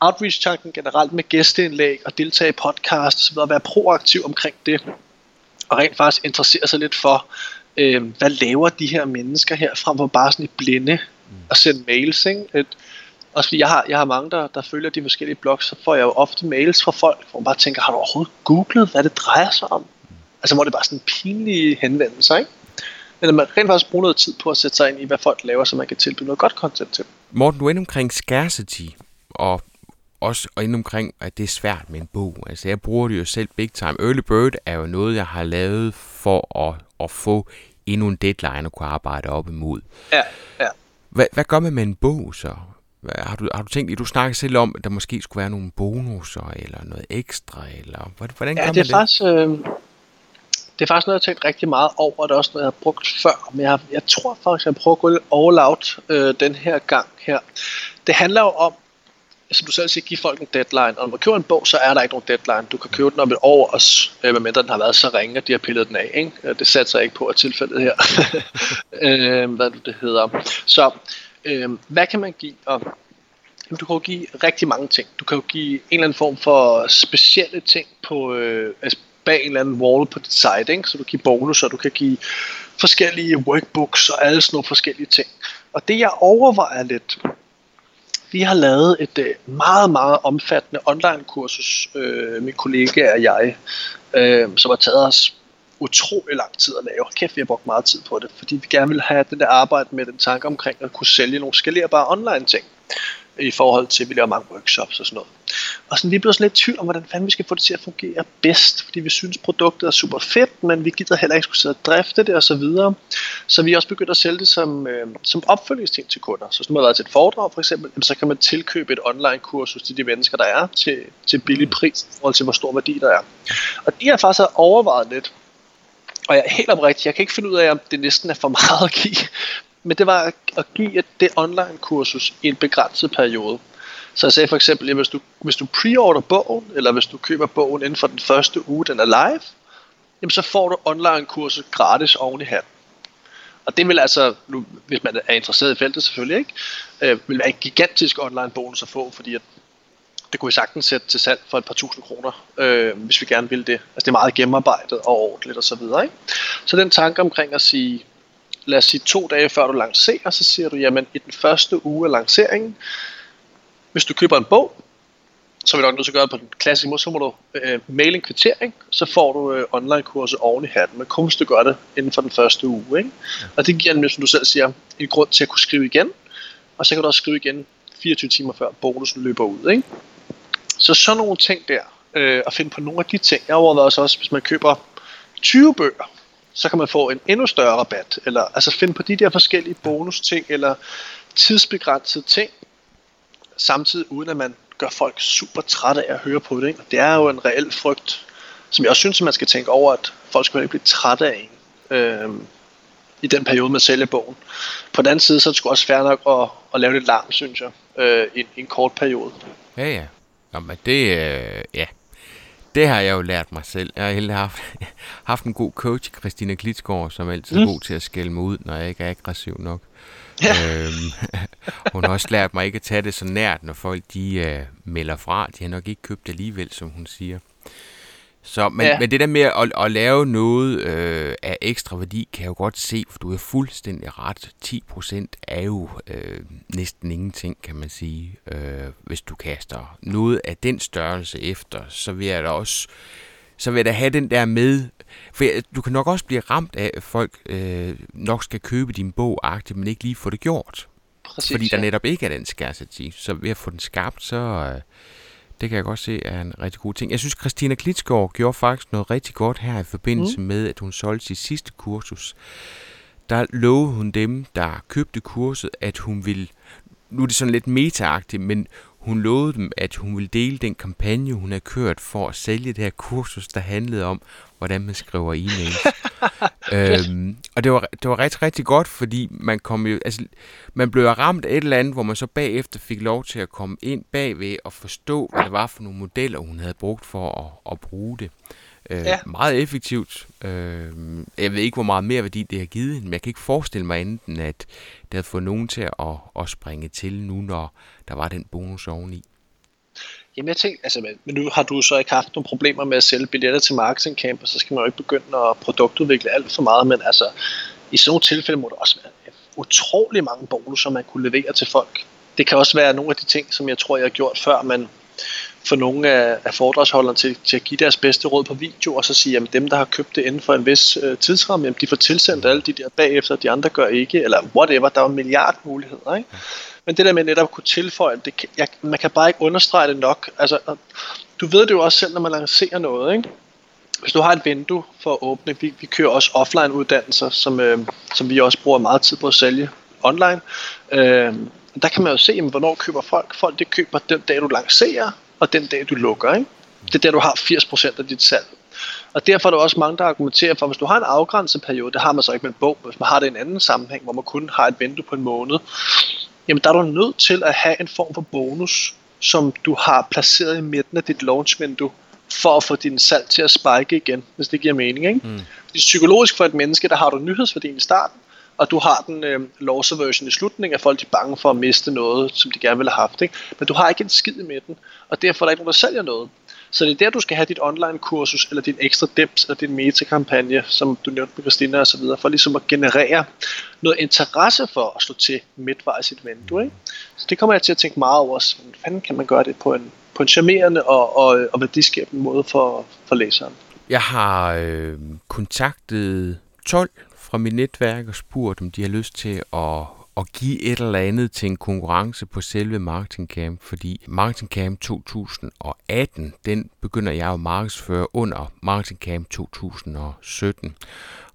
outreach-tanken generelt med gæsteindlæg og deltage i podcast og så videre, at være proaktiv omkring det, og rent faktisk interessere sig lidt for, øh, hvad laver de her mennesker her, frem for bare sådan i blinde, og sende mails, ikke? Et, også fordi jeg har, jeg har mange, der, der følger de forskellige blogs, så får jeg jo ofte mails fra folk, hvor man bare tænker, har du overhovedet googlet, hvad det drejer sig om? Altså hvor det bare sådan pinlige henvendelser, ikke? Men at man rent faktisk bruger noget tid på at sætte sig ind i, hvad folk laver, så man kan tilbyde noget godt content til dem. Morten, du er inde omkring scarcity, og også inde omkring, at det er svært med en bog. Altså jeg bruger det jo selv big time. Early Bird er jo noget, jeg har lavet for at, at få endnu en deadline at kunne arbejde op imod. Ja, ja. Hvad, hvad gør man med en bog så? Har du, har du tænkt, at du snakkede selv om, at der måske skulle være nogle bonusser eller noget ekstra? Eller hvordan ja, gør man det? Er faktisk, øh, det er faktisk noget, jeg har tænkt rigtig meget over, og det er også noget, jeg har brugt før. Men jeg, har, jeg tror faktisk, jeg prøver at gå lidt all out øh, den her gang her. Det handler jo om, som du selv siger, give folk en deadline. Og når man køber en bog, så er der ikke nogen deadline. Du kan købe den om et år, og øh, medmindre den har været så ringe, at de har pillet den af. Ikke? Det satser jeg ikke på, at tilfældet her. øh, hvad det hedder. Så... Hvad kan man give? Og, jamen, du kan jo give rigtig mange ting. Du kan jo give en eller anden form for specielle ting på, øh, altså bag en eller anden wall på dit site, ikke? Så du kan give bonusser, du kan give forskellige workbooks og alle sådan nogle forskellige ting. Og det jeg overvejer lidt, vi har lavet et øh, meget, meget omfattende online kursus, øh, min kollega og jeg, øh, som har taget os utrolig lang tid at lave. Kæft, vi har brugt meget tid på det, fordi vi gerne vil have den der arbejde med den tanke omkring at kunne sælge nogle skalerbare online ting i forhold til, at vi laver mange workshops og sådan noget. Og sådan, vi er blevet sådan lidt i tvivl om, hvordan fanden vi skal få det til at fungere bedst, fordi vi synes, produktet er super fedt, men vi gider heller ikke skulle sidde og drifte det og så videre. Så vi er også begyndt at sælge det som, øh, som opfølgningsting til kunder. Så hvis man har været til et foredrag for eksempel, så kan man tilkøbe et online kursus til de mennesker, der er, til, til billig pris i forhold til, hvor stor værdi der er. Og det har faktisk overvejet lidt. Og jeg er helt oprigtig, jeg kan ikke finde ud af, om det næsten er for meget at give. Men det var at give det online-kursus i en begrænset periode. Så jeg sagde for eksempel, at hvis du, hvis du pre-order bogen, eller hvis du køber bogen inden for den første uge, den er live, jamen så får du online-kurset gratis oven i hatten. Og det vil altså, nu, hvis man er interesseret i feltet selvfølgelig ikke, øh, vil være en gigantisk online-bonus at få, fordi at det kunne vi sagtens sætte til salg for et par tusind kroner, øh, hvis vi gerne ville det. Altså det er meget gennemarbejdet og ordentligt og så videre. Ikke? Så den tanke omkring at sige, lad os sige to dage før du lancerer, så siger du, jamen i den første uge af lanceringen, hvis du køber en bog, så vil du nok nødt til at gøre det på den klassiske måde, så må du øh, mail en kvittering, så får du øh, online-kurset oven i hatten, men kun hvis du gør det inden for den første uge. Ikke? Og det giver, som du selv siger, en grund til at kunne skrive igen, og så kan du også skrive igen fireogtyve timer før bonusen løber ud. Ikke? Så sådan nogle ting der, øh, at finde på nogle af de ting. Jeg overvejer også, også, hvis man køber tyve bøger, så kan man få en endnu større rabat. Eller, altså finde på de der forskellige bonusting, eller tidsbegrænsede ting, samtidig uden at man gør folk super trætte af at høre på det. Ikke? Det er jo en reel frygt, som jeg også synes, man skal tænke over, at folk skal ikke blive trætte af en, øh, i den periode, man sælger bogen. På den anden side, så er det sgu også fair nok at, at lave lidt larm, synes jeg, øh, i, i en kort periode. Ja, ja. Jamen det, øh, ja, det har jeg jo lært mig selv. Jeg har heldigvis haft, haft en god coach, Christina Klitschgaard, som er altid mm. god til at skælde mig ud, når jeg ikke er aggressiv nok. Yeah. Øhm, hun har også lært mig ikke at tage det så nært, når folk de øh, melder fra. De har nok ikke købt det alligevel, som hun siger. Så, men, yeah. men det der med at, at lave noget øh, af ekstra værdi, kan jeg jo godt se, for du er fuldstændig ret. ti procent er jo øh, næsten ingenting, kan man sige, øh, hvis du kaster noget af den størrelse efter, så vil jeg da også så vil jeg da have den der med. For jeg, du kan nok også blive ramt af, at folk øh, nok skal købe din bog-agtigt, men ikke lige få det gjort. Præcis, fordi der ja. netop ikke er den scarcity. Så ved at få den skabt, så... Øh, det kan jeg godt se er en rigtig god ting. Jeg synes, Christina Klitschgaard gjorde faktisk noget rigtig godt her i forbindelse mm. med, at hun solgte sit sidste kursus. Der lovede hun dem, der købte kurset, at hun ville... Nu er det sådan lidt meta-agtigt, men hun lovede dem, at hun ville dele den kampagne, hun havde kørt for at sælge det her kursus, der handlede om, hvordan man skriver e-mails. øhm, og det var, det var rigtig, rigtig godt, fordi man kom jo, altså, man blev ramt af et eller andet, hvor man så bagefter fik lov til at komme ind bagved og forstå, hvad det var for nogle modeller, hun havde brugt for at, at bruge det. Øh, ja. Meget effektivt. Øh, jeg ved ikke, hvor meget mere værdi det har givet, men jeg kan ikke forestille mig enten, at det havde fået nogen til at, at springe til nu, når der var den bonus oveni. Jamen jeg tænkte, altså, men nu har du så ikke haft nogle problemer med at sælge billetter til Marketing Camp, og så skal man jo ikke begynde at produktudvikle alt for meget, men altså, i sådan nogle tilfælde må der også være utrolig mange bonusser, man kunne levere til folk. Det kan også være nogle af de ting, som jeg tror, jeg har gjort før, men for nogle af foredragsholderne til, til at give deres bedste råd på video, og så sige, at dem, der har købt det inden for en vis øh, tidsramme, jamen, de får tilsendt alle de der bagefter, de andre gør ikke, eller whatever, der er en milliard muligheder, ikke? Men det der med netop at kunne tilføje, det kan, jeg, man kan bare ikke understrege det nok. Altså, du ved det jo også selv, når man lancerer noget, ikke? hvis du har et vindue for at åbne, vi, vi kører også offline uddannelser, som, øh, som vi også bruger meget tid på at sælge online. Øh, der kan man jo se, jamen, hvornår køber folk. Folk det køber den dag, du lancerer, og den dag, du lukker. Ikke? Det er der, du har firs procent af dit salg. Og derfor er der også mange, der argumenterer for, at hvis du har en afgrænset periode, det har man så ikke med en bog, hvis man har det i en anden sammenhæng, hvor man kun har et vindue på en måned, jamen der er du nødt til at have en form for bonus, som du har placeret i midten af dit launchvindue, for at få din salg til at spike igen, hvis det giver mening. Ikke? Mm. Fordi psykologisk for et menneske, der har du nyhedsværdien i starten, og du har den øh, loser version i slutningen, at folk er bange for at miste noget, som de gerne ville have haft. Ikke? Men du har ikke en skid i midten, og derfor er der ikke nogen, der sælger noget. Så det er der, du skal have dit online-kursus, eller din ekstra dips, eller din metakampagne, som du nævnte med Christina og så videre, for ligesom at generere noget interesse for at slå til midtvejs i et vindue. Ikke? Så det kommer jeg til at tænke meget over, hvordan fanden kan man gøre det på en, på en charmerende og, og, og værdiskabende måde for, for læseren. Jeg har øh, kontaktet tolv fra mit netværk og spurgt, om de har lyst til at og give et eller andet til en konkurrence på selve Marketing Camp, fordi Marketing Camp to tusind og atten, den begynder jeg at markedsføre under Marketing Camp to tusind og sytten.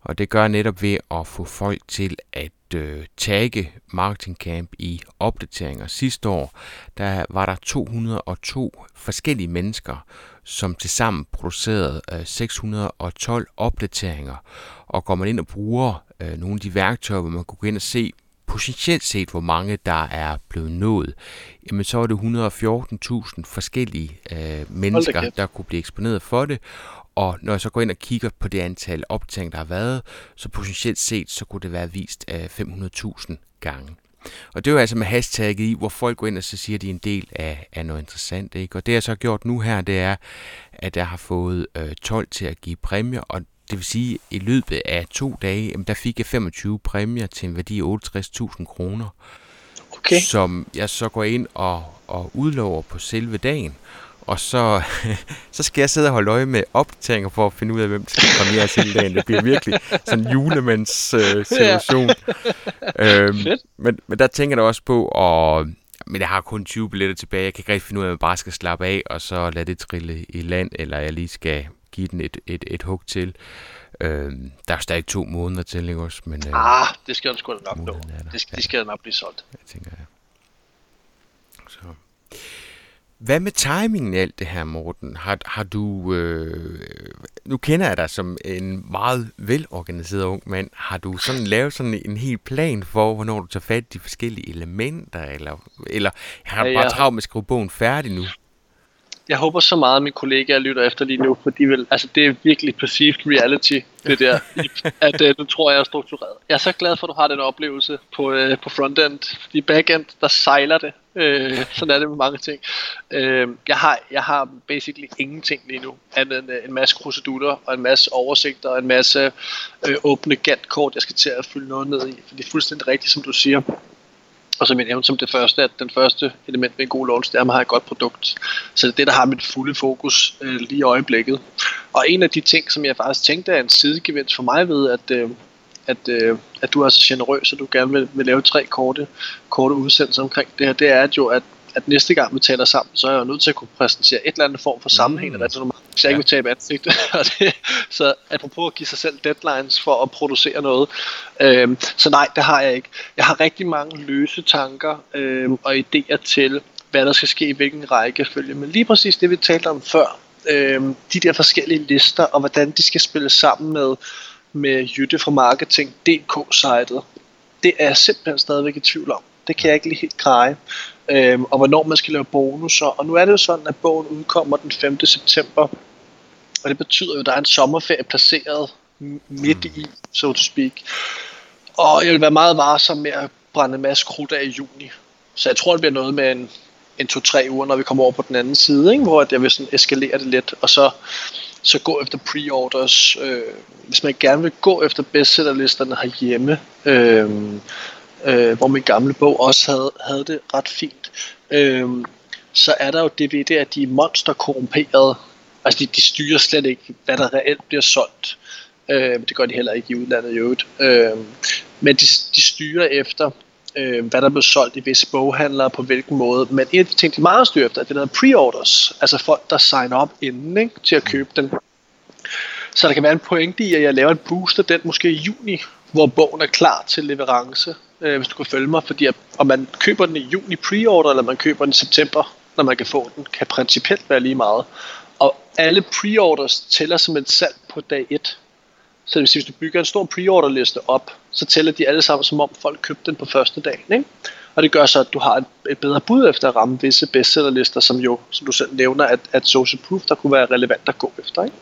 Og det gør netop ved at få folk til at øh, tagge Marketing Camp i opdateringer. Sidste år, der var der to hundrede og to forskellige mennesker, som tilsammen producerede øh, seks hundrede og tolv opdateringer. Og går man ind og bruger øh, nogle af de værktøjer, hvor man kunne gå ind og se, potentielt set, hvor mange der er blevet nået, jamen så er det et hundrede og fjorten tusind forskellige øh, mennesker, der kunne blive eksponeret for det. Og når jeg så går ind og kigger på det antal optagninger, der har været, så potentielt set, så kunne det være vist øh, fem hundrede tusind gange. Og det er jo altså med hashtagget i, hvor folk går ind og så siger, at de er en del af, af noget interessant. Ikke? Og det jeg så har gjort nu her, det er, at jeg har fået øh, tolv til at give præmier, og det vil sige, at i løbet af to dage, der fik jeg femogtyve præmier til en værdi af otteogtres tusind kroner, okay. Som jeg så går ind og, og udlover på selve dagen. Og så, så skal jeg sidde og holde øje med opdateringer for at finde ud af, hvem der skal premiere til dagen. Det bliver virkelig sådan en julemands-situation. Øh, øhm, men, men der tænker jeg også på, og, men jeg har kun tyve billetter tilbage. Jeg kan ikke rigtig finde ud af, at man bare skal slappe af, og så lade det trille i land, eller jeg lige skal give den et, et, et hug til. Øh, der er stadig to måneder til, ikke også? Men, øh, ah, det skal den sgu da nok nå. Det skal, ja. De skal da nok blive solgt. Jeg tænker, ja. Så. Hvad med timingen af alt det her, Morten? Har, har du... Øh, nu kender jeg dig som en meget velorganiseret ung mand. Har du sådan lavet sådan en hel plan for, hvornår du tager fat i de forskellige elementer? Eller, eller har du ja, bare ja. travlt med at skrive bogen færdig nu? Jeg håber så meget, at mine kollegaer lytter efter lige nu, for de vil, altså det er virkelig perceived reality, det der, at uh, nu tror jeg, jeg er struktureret. Jeg er så glad for, at du har den oplevelse på, uh, på frontend, fordi backend, der sejler det. Øh, sådan er det med mange ting. Øh, jeg, har, jeg har basically ingenting lige nu, andet end en masse krusedutter, og en masse oversigter, og en masse øh, åbne gantkort, jeg skal til at fylde noget ned i, for det er fuldstændig rigtigt, som du siger. Og som jeg nævnte som det første, at den første element ved en god launch, det er, at man har et godt produkt. Så det er det, der har mit fulde fokus øh, lige i øjeblikket. Og en af de ting, som jeg faktisk tænkte er en sidegevinst for mig ved, at, øh, at, øh, at du er så generøs, og du gerne vil, vil lave tre korte, korte udsendelser omkring det her, det er at jo, at, at næste gang vi taler sammen, så er jeg nødt til at kunne præsentere et eller andet form for sammenhæng, mm. altså, hvis jeg ikke vil tabe ansigt. Så apropos at give sig selv deadlines for at producere noget. Øhm, så nej, det har jeg ikke. Jeg har rigtig mange løse tanker øhm, og idéer til, hvad der skal ske i hvilken rækkefølge. Men lige præcis det, vi talte om før, øhm, de der forskellige lister, og hvordan de skal spille sammen med, med Jytte fra Marketing, D K-sitet, det er jeg simpelthen stadigvæk i tvivl om. Det kan jeg ikke lige helt greje. Øhm, og hvornår man skal lave bonusser. Og nu er det jo sådan, at bogen udkommer den femte september. Og det betyder jo, at der er en sommerferie placeret midt i, so to speak. Og jeg vil være meget varsom med at brænde en masse krudt af i juni. Så jeg tror, det bliver noget med en, en to-tre uger, når vi kommer over på den anden side. Ikke? Hvor jeg vil sådan eskalere det lidt. Og så, så gå efter pre-orders. Øh, hvis man gerne vil gå efter bestsellerlisterne herhjemme. Øh, Øh, hvor min gamle bog også havde, havde det ret fint, øh, så er der jo det ved det, at de er monsterkorrumperede. Altså de, de styrer slet ikke, hvad der reelt bliver solgt. Øh, det gør de heller ikke i udlandet i øvrigt. Øh, men de, de styrer efter, øh, hvad der bliver solgt i visse boghandlere, på hvilken måde. Men en af de ting, de meget styrer efter, er det der pre-orders. Altså folk, der signer op inden, ikke, til at købe den. Så der kan være en pointe i, at jeg laver en booster den måske i juni, hvor bogen er klar til leverance, øh, hvis du kan følge mig. Fordi at, om man køber den i juni preorder, eller man køber den i september, når man kan få den, kan principielt være lige meget. Og alle preorders tæller som et salg på dag et. Så hvis du bygger en stor preorderliste op, så tæller de alle sammen, som om folk købte den på første dag. Ikke? Og det gør så, at du har et bedre bud efter at ramme visse bestsellerlister, som jo, som du selv nævner, at, at social proof, der kunne være relevant at gå efter. Ikke?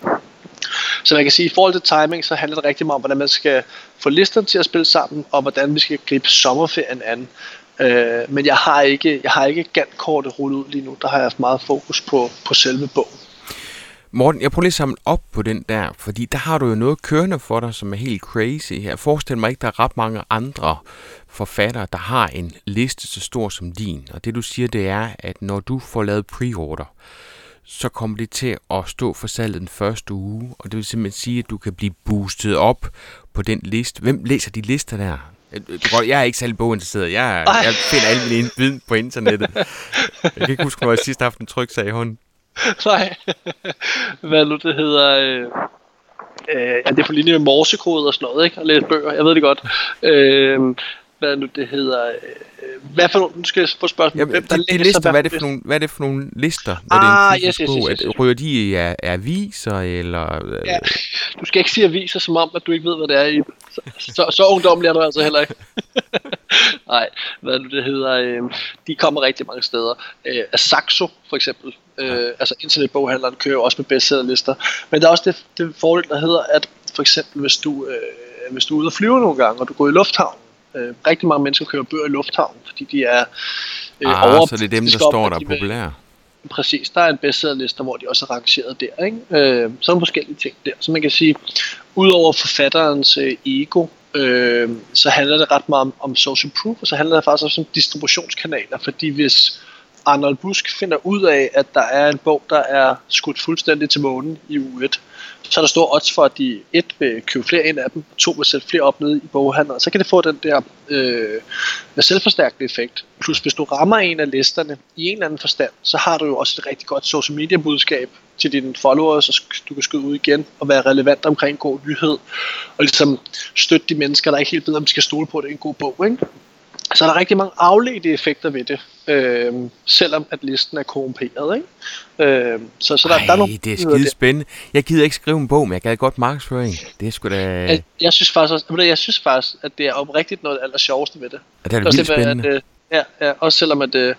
Så man kan sige, at i forhold til timing, så handler det rigtig meget om, hvordan man skal få listerne til at spille sammen, og hvordan vi skal gribe sommerferien an. Øh, men jeg har ikke, jeg har ikke Gantt-kortet rullet ud lige nu. Der har jeg haft meget fokus på, på selve bogen. Morten, jeg prøver lige at samle op på den der, fordi der har du jo noget kørende for dig, som er helt crazy. Jeg forestiller mig ikke, der er ret mange andre forfattere, der har en liste så stor som din. Og det du siger, det er, at når du får lavet preorder, så kommer det til at stå for salget den første uge. Og det vil simpelthen sige, at du kan blive boostet op på den liste. Hvem læser de lister der? Jeg er ikke særlig boginteresseret. Jeg, jeg finder alle mine viden på internettet. Jeg kan ikke huske, når jeg sidste aften tryksag i hånden. Nej, hvad nu det hedder, øh, øh, ja, det er på linje med morsekode og sådan noget, ikke? Og læse bøger, jeg ved det godt. Øh, hvad nu det hedder, øh, hvad for nogle, nu skal jeg få spørgsmål. Jamen, hvem der de læser, lister, hvad, er det nogle, hvad er det for nogle lister, når ah, det er en fysisk yes, yes, yes, yes. bog? Rører de i aviser, eller? Ja, du skal ikke sige aviser, som om, at du ikke ved, hvad det er i. Så, så, så ungdommelig er du altså heller ikke. Nej, hvad nu det hedder, øh, de kommer rigtig mange steder. Øh, Asaxo for eksempel. Øh, altså internetboghandleren kører jo også med bestsellerlister, men der er også det, det fordel, der hedder, at for eksempel hvis du, øh, hvis du er ude og flyver nogle gange, og du går i lufthavnen, øh, rigtig mange mennesker kører bøger i lufthavnen, fordi de er øh, ah, over, så det er dem, de der står op, der er de populære. Med, præcis, der er en bestsellerliste, hvor de også er rangeret der, ikke? Øh, sådan forskellige ting der, så man kan sige, udover forfatterens øh, ego, øh, så handler det ret meget om, om social proof, og så handler det faktisk også om distributionskanaler, fordi hvis Arnold Busk finder ud af, at der er en bog, der er skudt fuldstændig til månen i uge et. Så er der store odds for, at de et vil købe flere ind af dem, to vil sætte flere op nede i boghandlerne. Så kan det få den der øh, selvforstærkende effekt. Plus hvis du rammer en af listerne i en eller anden forstand, så har du jo også et rigtig godt social media budskab til dine followers, så du kan skyde ud igen og være relevant omkring god nyhed. Og ligesom støtte de mennesker, der ikke helt ved, om de skal stole på, at det er en god bog, ikke? Så er der rigtig mange afledte effekter ved det, øh, selvom at listen er korrumperet, ikke? Øh, så, så der, Ej, der er nogle det er skide spændende. Jeg gider ikke skrive en bog, men jeg gad godt markedsføring. Det er sgu da. Jeg, jeg synes faktisk, også, jeg synes faktisk, at det er oprigtigt noget aller sjoveste ved det. Og det er vildt spændende. At, ja, ja, også selvom at, at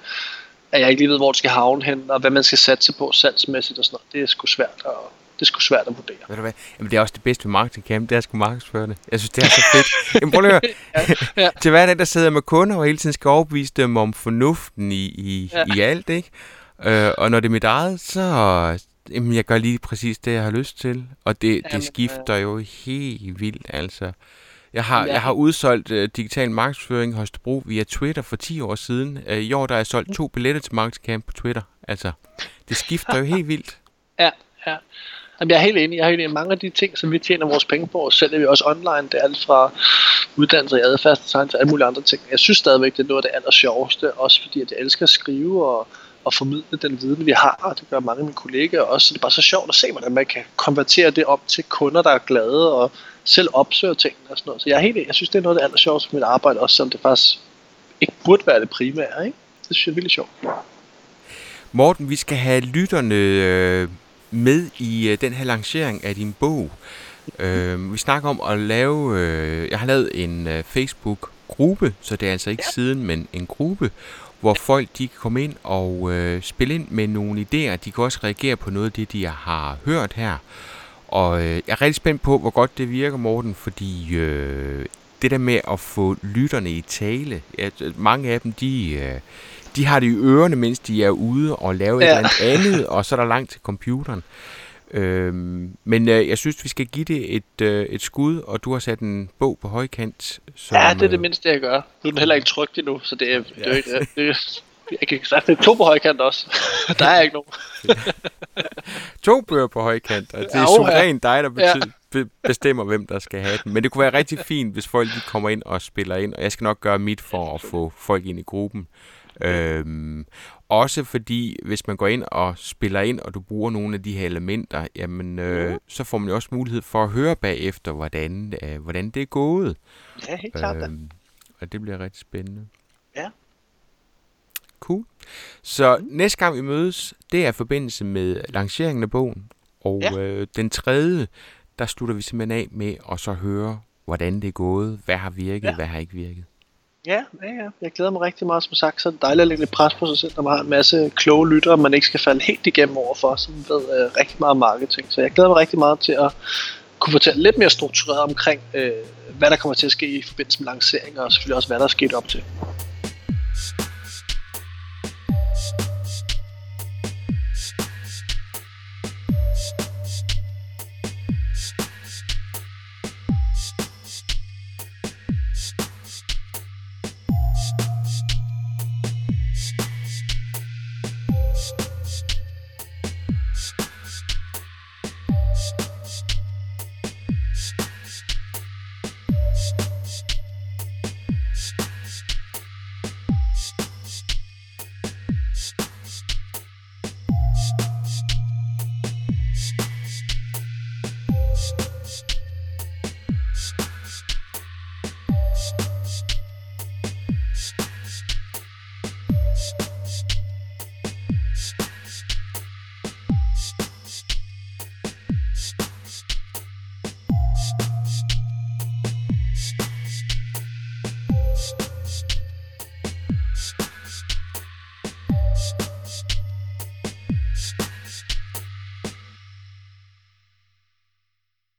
jeg ikke lige ved, hvor det skal havne hen, og hvad man skal satse på salgsmæssigt og sådan noget. Det er sgu svært at... Det er sgu svært at vurdere. Ved du hvad? Jamen, det er også det bedste ved Marketing Camp, det er at sgu markedsføre det. Jeg synes, det er så fedt. Jamen, prøv at høre. Ja, ja. Til hverdag, der sidder med kunder og hele tiden skal overbevise dem om fornuften i, i, ja. i alt, ikke? Øh, og når det er mit eget, så jamen, jeg gør lige præcis det, jeg har lyst til. Og det, ja, det skifter ja. jo helt vildt, altså. Jeg har, ja. jeg har udsolgt uh, digital markedsføring i Holstebro via Twitter for ti år siden. Uh, I år, der har jeg solgt to billetter til Marketing Camp på Twitter. Altså, det skifter jo helt vildt. Ja, ja. Jamen, jeg er helt enig. Jeg er helt enig. Mange af de ting, som vi tjener vores penge på, sælger vi også online. Det er alt fra uddannelse i adfærdsdesign til alle mulige andre ting. Jeg synes stadigvæk, det er noget af det aller sjoveste, også fordi at jeg elsker at skrive og, og formidle den viden, vi har. Og det gør mange af mine kollegaer også. Så det er bare så sjovt at se, hvordan man kan konvertere det op til kunder, der er glade og selv opsøger tingene og sådan noget. Så jeg er helt enig. Jeg synes, det er noget af det aller sjoveste med mit arbejde, også selvom det faktisk ikke burde være det primære, ikke? Det synes jeg er vildt sjovt. Morten, vi skal have lytterne... Øh med i øh, den her lancering af din bog. Øh, vi snakker om at lave... Øh, jeg har lavet en øh, Facebook-gruppe, så det er altså ikke siden, men en gruppe, hvor folk de kan komme ind og øh, spille ind med nogle idéer. De kan også reagere på noget af det, de har hørt her. Og øh, jeg er rigtig spændt på, hvor godt det virker, Morten, fordi øh, det der med at få lytterne i tale, at mange af dem, de... Øh, De har det i ørerne, mens de er ude og laver ja. et eller andet, og så er der langt til computeren. Øhm, men øh, jeg synes, vi skal give det et, øh, et skud, og du har sat en bog på højkant. Som, ja, det er det mindste, jeg gør. Nu er den heller ikke trykt endnu, så det er, ja. det er ikke... Det er, jeg kan sagt, det er to på højkant også. Der er ikke nogen. To bøger på højkant, og det er suverænt dig, der betyder... bestemmer, hvem der skal have den. Men det kunne være rigtig fint, hvis folk lige kommer ind og spiller ind, og jeg skal nok gøre mit for at få folk ind i gruppen. Øhm, Også fordi, hvis man går ind og spiller ind, og du bruger nogle af de her elementer, jamen, øh, mm. så får man jo også mulighed for at høre bagefter, hvordan, øh, hvordan det er gået. Ja, helt klart øh, det. Og det bliver rigtig spændende. Ja. Cool. Så mm. næste gang vi mødes, det er i forbindelse med lanceringen af bogen. Og ja. øh, den tredje, der slutter vi simpelthen af med at så høre, hvordan det er gået, hvad har virket, ja. hvad har ikke virket. Ja, ja, ja, jeg glæder mig rigtig meget, som sagt, så er det dejligt at lægge lidt pres på sig selv, når man har en masse kloge lyttere, man ikke skal falde helt igennem overfor, som ved øh, rigtig meget marketing. Så jeg glæder mig rigtig meget til at kunne fortælle lidt mere struktureret omkring, øh, hvad der kommer til at ske i forbindelse med lanceringer, og selvfølgelig også, hvad der er sket op til.